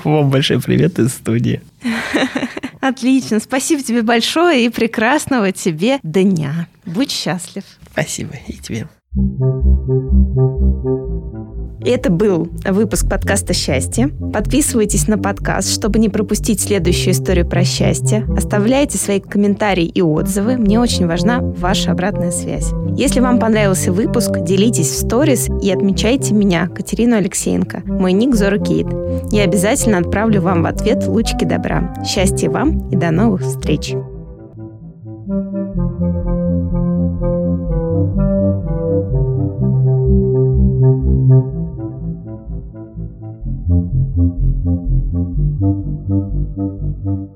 Вам большой привет из студии. Отлично, спасибо тебе большое и прекрасного тебе дня. Будь счастлив. Спасибо, и тебе. Это был выпуск подкаста «Счастье». Подписывайтесь на подкаст, чтобы не пропустить следующую историю про счастье. Оставляйте свои комментарии и отзывы. Мне очень важна ваша обратная связь. Если вам понравился выпуск, делитесь в сторис и отмечайте меня, Катерину Алексеенко. Мой ник Зорукейт. Я обязательно отправлю вам в ответ лучики добра. Счастья вам и до новых встреч!